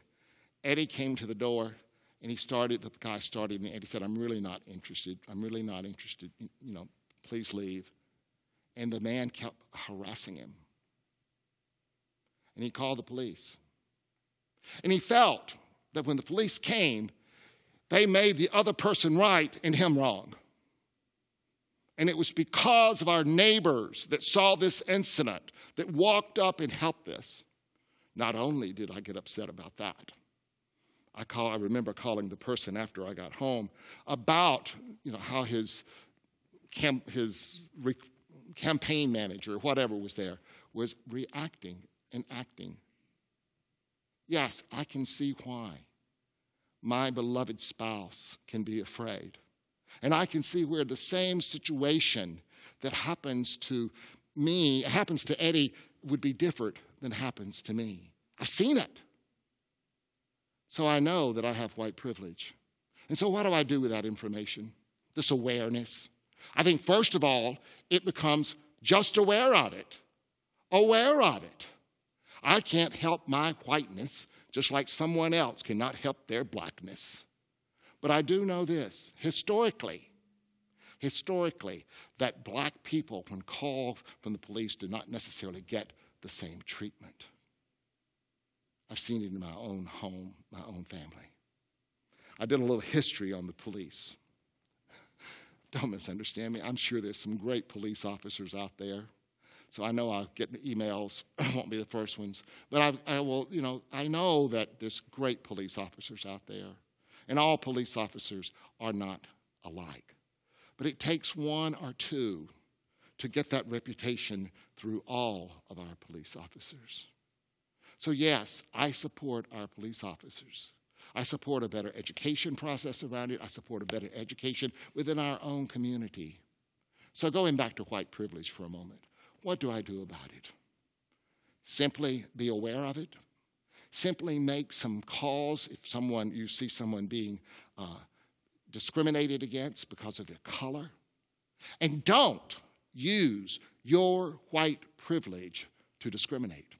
Eddie came to the door, and he started, the guy started, and Eddie said, I'm really not interested. I'm really not interested. You know, please leave. And the man kept harassing him. And he called the police. And he felt that when the police came, they made the other person right and him wrong. And it was because of our neighbors that saw this incident that walked up and helped this. Not only did I get upset about that, I, call, I remember calling the person after I got home about you know, how his, camp, his re, campaign manager, whatever was there, was reacting and acting. Yes, I can see why my beloved spouse can be afraid. And I can see where the same situation that happens to me, happens to Eddie, would be different than happens to me. I've seen it. So I know that I have white privilege. And so what do I do with that information, this awareness? I think, first of all, it becomes just aware of it, aware of it. I can't help my whiteness, just like someone else cannot help their blackness. But I do know this, historically, historically, that black people, when called from the police, do not necessarily get the same treatment. I've seen it in my own home, my own family. I did a little history on the police. Don't misunderstand me. I'm sure there's some great police officers out there. So I know I'll get emails. I won't be the first ones. But I, I will, you know, I know that there's great police officers out there. And all police officers are not alike. But it takes one or two to get that reputation through all of our police officers. So yes, I support our police officers. I support a better education process around it. I support a better education within our own community. So going back to white privilege for a moment. What do I do about it? Simply be aware of it. Simply make some calls if someone, you see someone being uh, discriminated against because of their color. And don't use your white privilege to discriminate.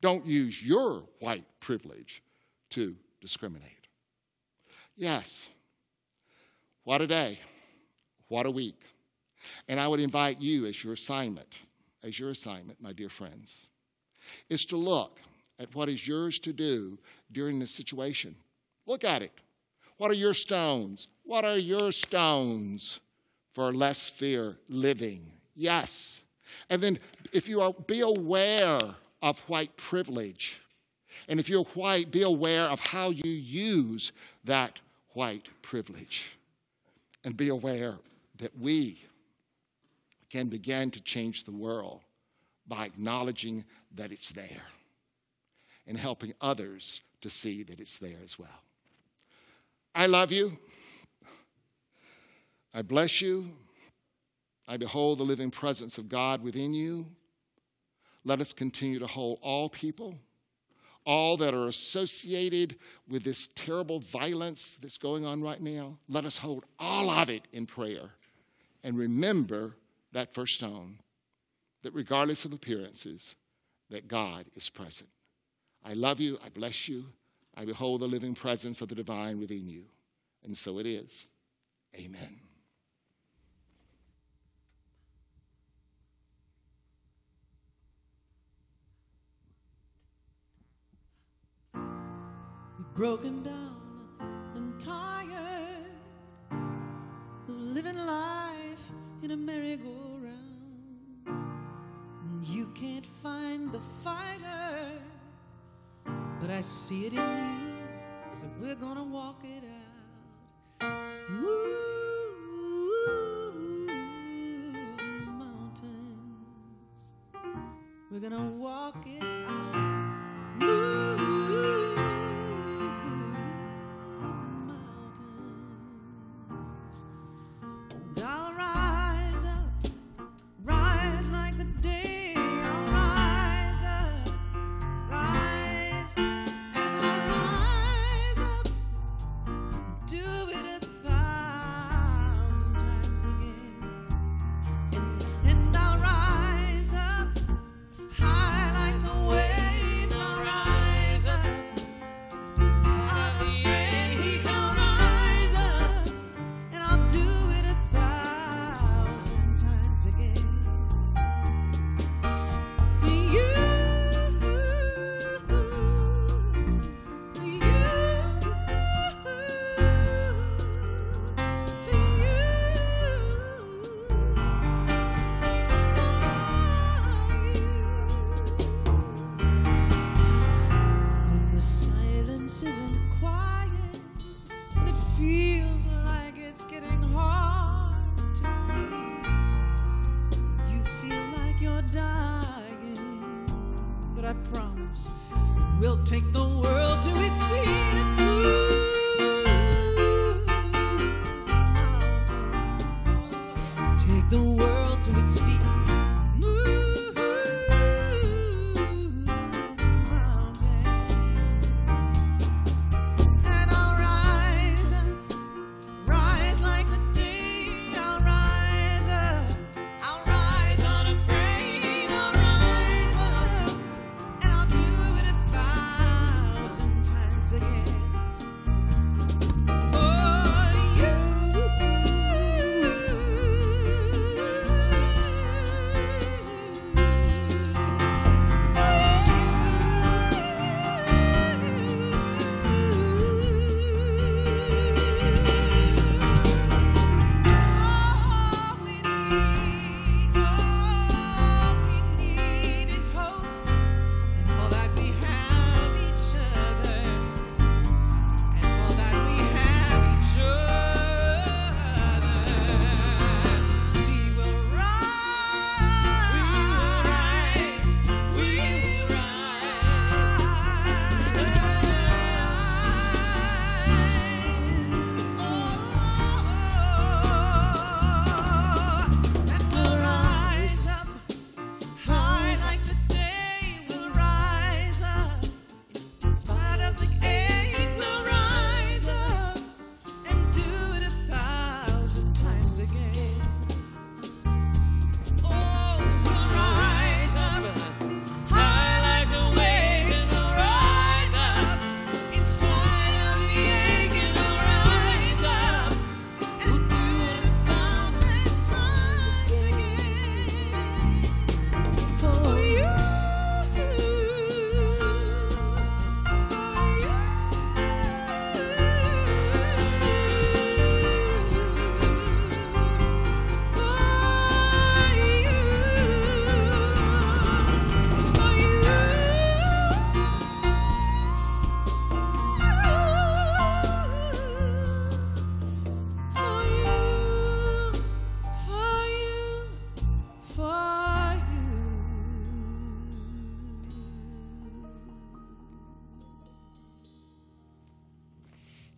Don't use your white privilege to discriminate. Yes, what a day, what a week. And I would invite you as your assignment, as your assignment, my dear friends, is to look at what is yours to do during this situation. Look at it. What are your stones? What are your stones for less fear living? Yes. And then if you are, be aware of white privilege. And if you're white, be aware of how you use that white privilege. And be aware that we can begin to change the world by acknowledging that it's there and helping others to see that it's there as well. I love you. I bless you. I behold the living presence of God within you. Let us continue to hold all people, all that are associated with this terrible violence that's going on right now. Let us hold all of it in prayer and remember that first stone, that regardless of appearances, that God is present. I love you. I bless you. I behold the living presence of the divine within you. And so it is. Amen. broken down and tired of living life in a merry-go-round. You can't find the fighter, but I see it in you, so we're gonna walk it out. Move mountains, we're gonna walk it out. Move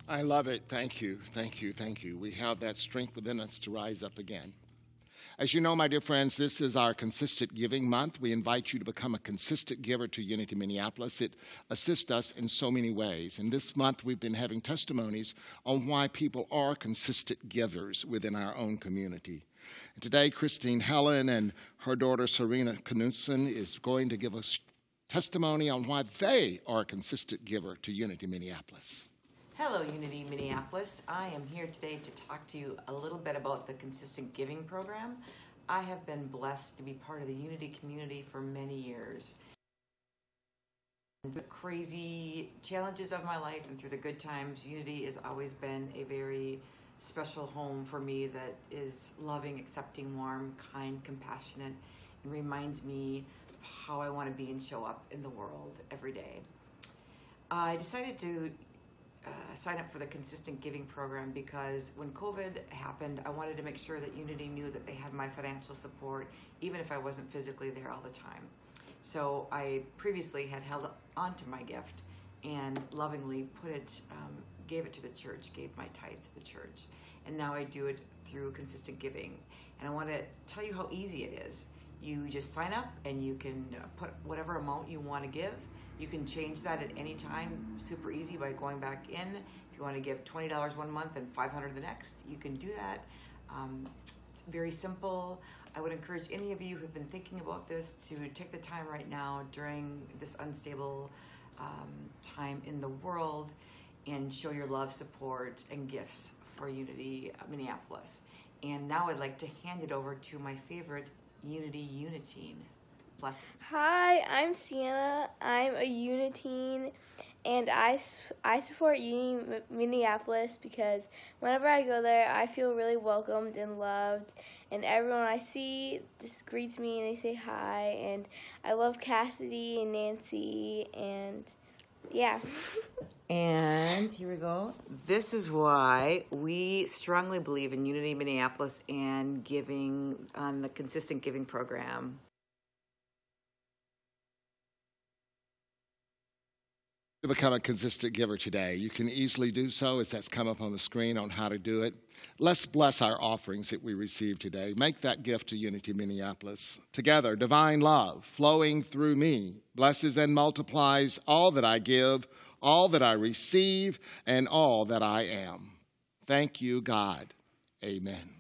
I love it. Thank you. Thank you. Thank you. We have that strength within us to rise up again. As you know, my dear friends, this is our Consistent Giving Month. We invite you to become a consistent giver to Unity Minneapolis. It assists us in so many ways. And this month, we've been having testimonies on why people are consistent givers within our own community. And today, Christine Helen and her daughter, Serena Knudsen, is going to give us testimony on why they are a consistent giver to Unity Minneapolis. Hello, Unity Minneapolis. I am here today to talk to you a little bit about the Consistent Giving Program. I have been blessed to be part of the Unity community for many years. the crazy challenges of my life and through the good times, Unity has always been a very special home for me that is loving, accepting, warm, kind, compassionate, and reminds me of how I want to be and show up in the world every day. Uh, I decided to uh, sign up for the Consistent Giving Program because when COVID happened, I wanted to make sure that Unity knew that they had my financial support, even if I wasn't physically there all the time. So I previously had held onto my gift and lovingly put it, um, gave it to the church, gave my tithe to the church. And now I do it through Consistent Giving. And I want to tell you how easy it is. You just sign up and you can put whatever amount you want to give. You can change that at any time, super easy, by going back in. If you want to give twenty dollars one month and five hundred dollars the next, you can do that. Um, it's very simple. I would encourage any of you who've been thinking about this to take the time right now during this unstable um, time in the world and show your love, support, and gifts for Unity Minneapolis. And now I'd like to hand it over to my favorite Unity Unitine. Blessings. Hi, I'm Sienna. I'm a Unitine, and I, I support Unity Minneapolis because whenever I go there, I feel really welcomed and loved, and everyone I see just greets me and they say hi, and I love Cassidy and Nancy, and yeah. And here we go. This is why we strongly believe in Unity Minneapolis and giving on the Consistent Giving Program. To become a consistent giver today, you can easily do so, as that's come up on the screen on how to do it. Let's bless our offerings that we receive today. Make that gift to Unity Minneapolis. Together, divine love flowing through me blesses and multiplies all that I give, all that I receive, and all that I am. Thank you, God. Amen.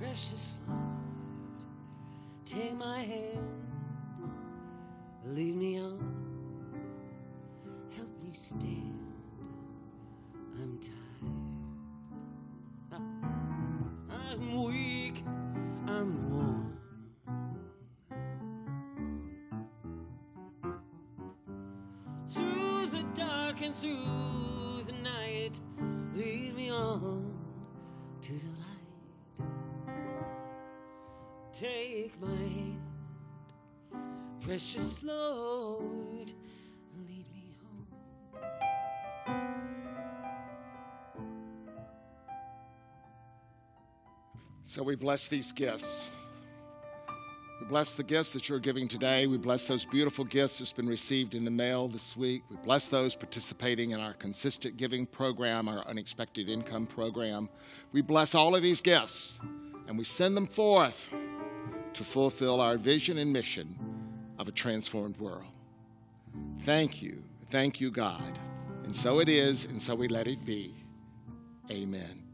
Precious Lord, take my hand, lead me on, help me stand, I'm tired, I'm weak, I'm worn, through the dark and through the night, lead me on to the light. Take my hand, precious Lord, lead me home. So we bless these gifts. We bless the gifts that you're giving today. We bless those beautiful gifts that's been received in the mail this week. We bless those participating in our Consistent Giving Program, our Unexpected Income Program. We bless all of these gifts, and we send them forth to fulfill our vision and mission of a transformed world. Thank you, thank you, God. And so it is, and so we let it be. Amen.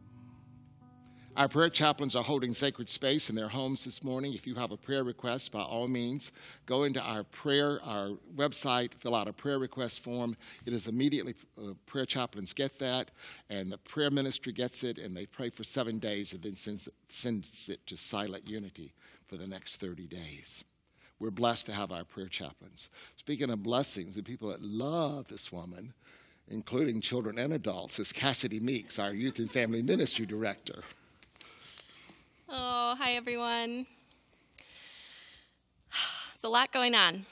Our prayer chaplains are holding sacred space in their homes this morning. If you have a prayer request, by all means, go into our prayer, our website, fill out a prayer request form. It is immediately, uh, prayer chaplains get that, and the prayer ministry gets it, and they pray for seven days and then sends it, sends it to Silent Unity for the next thirty days. We're blessed to have our prayer chaplains. Speaking of blessings, the people that love this woman, including children and adults, is Cassidy Meeks, our Youth and Family Ministry Director. Oh, hi, everyone. It's a lot going on.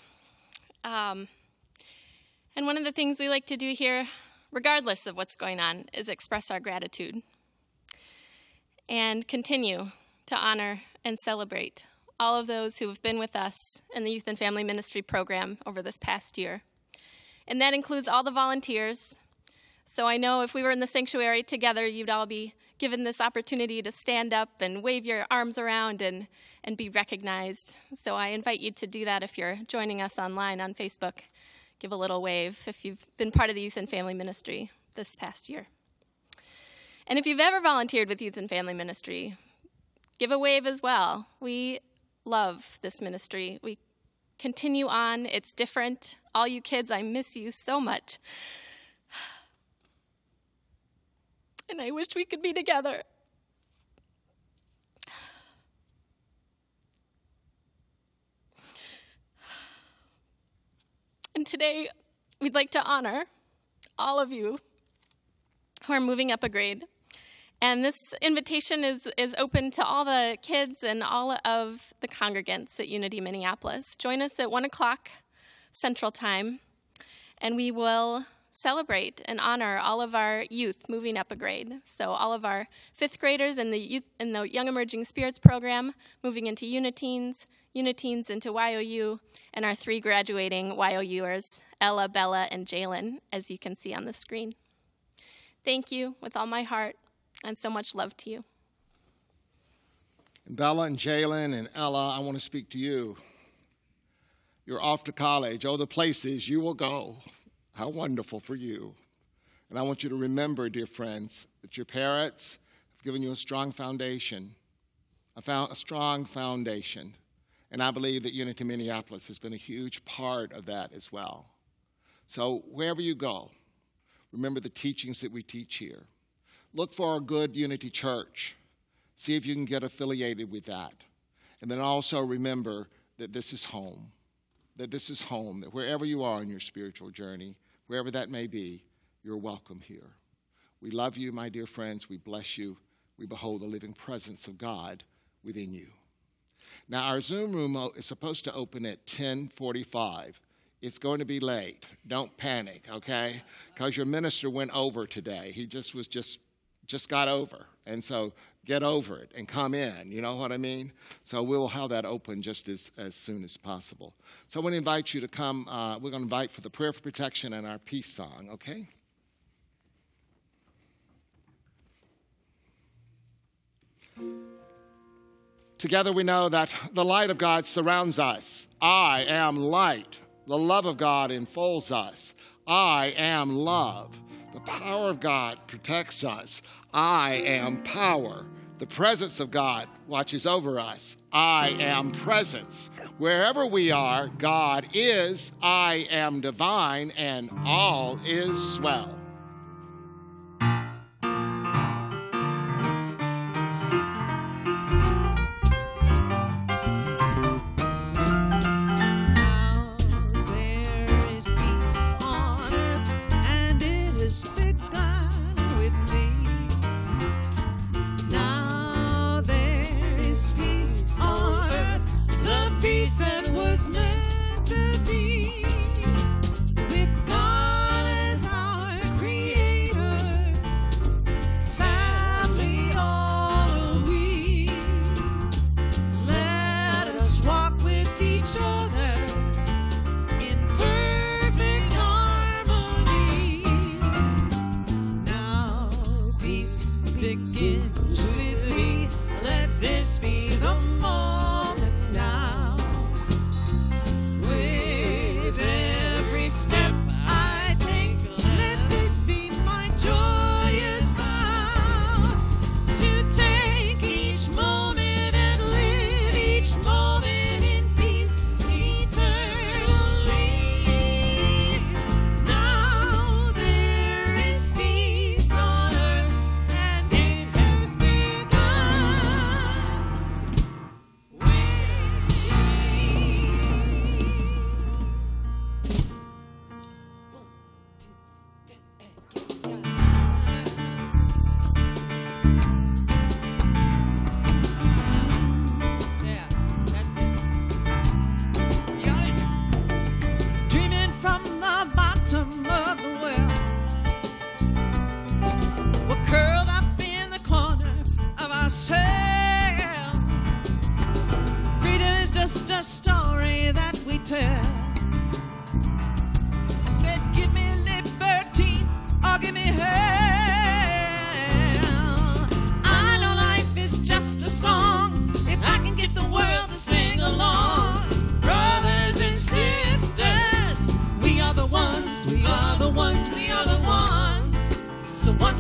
Um, and one of the things we like to do here, regardless of what's going on, is express our gratitude and continue to honor and celebrate all of those who have been with us in the Youth and Family Ministry Program over this past year. And that includes all the volunteers. So I know if we were in the sanctuary together, you'd all be given this opportunity to stand up and wave your arms around and, and be recognized. So I invite you to do that if you're joining us online on Facebook. Give a little wave if you've been part of the Youth and Family Ministry this past year. And if you've ever volunteered with Youth and Family Ministry, Give a wave as well. We love this ministry. We continue on. It's different. All you kids, I miss you so much. And I wish we could be together. And today, we'd like to honor all of you who are moving up a grade. And this invitation is, is open to all the kids and all of the congregants at Unity Minneapolis. Join us at one o'clock Central Time, and we will celebrate and honor all of our youth moving up a grade. So all of our fifth graders in the, youth, in the Young Emerging Spirits program, moving into Uniteens, Uniteens into Y O U, and our three graduating Y O Uers, Ella, Bella, and Jaylen, as you can see on the screen. Thank you with all my heart and so much love to you. And Bella and Jaylen and Ella, I want to speak to you. You're off to college. Oh, the places you will go. How wonderful for you. And I want you to remember, dear friends, that your parents have given you a strong foundation, a, found, a strong foundation. And I believe that Unity Minneapolis has been a huge part of that as well. So wherever you go, remember the teachings that we teach here. Look for a good Unity church. See if you can get affiliated with that. And then also remember that this is home, that this is home, that wherever you are in your spiritual journey, wherever that may be, you're welcome here. We love you, my dear friends. We bless you. We behold the living presence of God within you. Now, our Zoom room is supposed to open at ten forty-five. It's going to be late. Don't panic, okay? Because your minister went over today. He just was just, just got over. And so get over it and come in. You know what I mean? So we'll have that open just as, as soon as possible. So I want to invite you to come. Uh, we're going to invite for the prayer for protection and our peace song, okay? Together we know that the light of God surrounds us. I am light. The love of God enfolds us. I am love. The power of God protects us. I am power. The presence of God watches over us. I am presence. Wherever we are, God is. I am divine, and all is swell.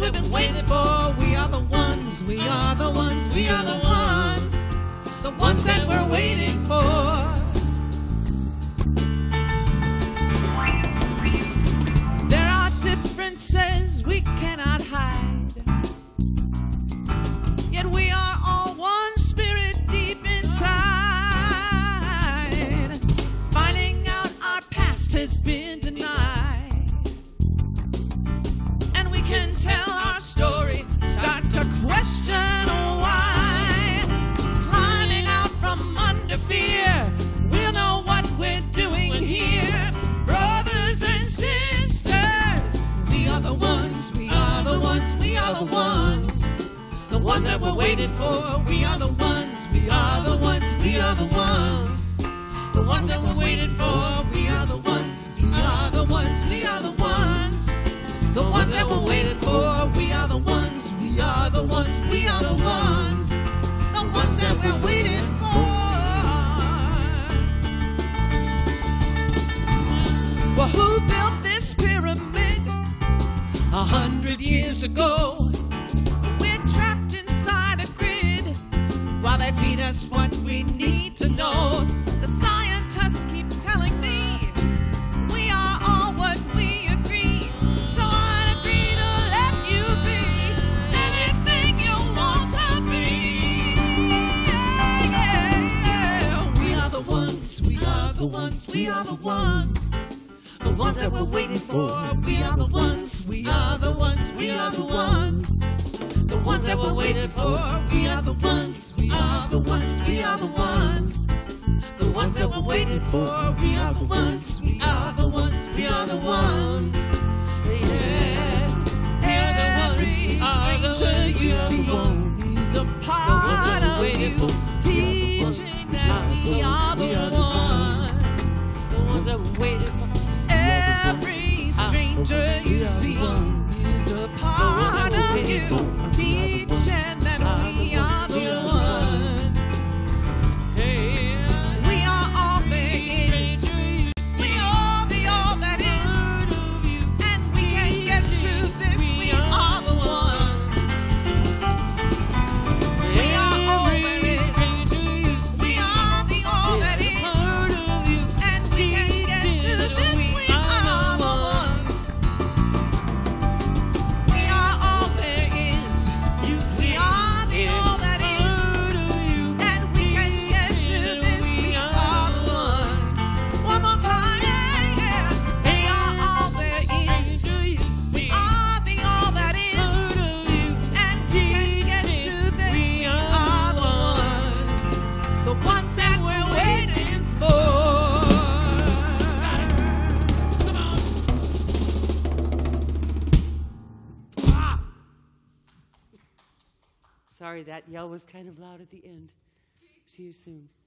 We've been waiting for. We are the ones, we are the ones, we are the ones. it for. We are the ones, we are the ones, we are the ones. The ones that we're waiting for. We are the ones, we are the ones, we are the ones. The ones that we're waiting for. We are the ones, we are the ones, we are the ones. The ones that we're waiting for. Well, who built this pyramid a hundred years ago? They feed us what we need to know. The scientists keep telling me we are all what we agree. So I agree to let you be anything you want to be. Yeah, yeah, yeah. We are the ones, we are the ones, we are the ones. The ones that we're waiting for. We are the ones, we are the ones, we are the ones. The ones that we're waiting for. We are the ones, we are the ones, we are the ones. The ones that we're waiting for. We are the ones, we are the ones, we are the ones. Yeah. Every stranger you see is a part of you, teaching that we are the ones. The ones that we're waiting for. Every stranger you see is a part of you. Teaching that we are the ones. Hey, we are all things. We are the all that is. And we can get through this. We are the ones. We are all that is. We are the all that is. And we can get through this. We are the ones. We are all that is. Sorry, that yell was kind of loud at the end. See you soon.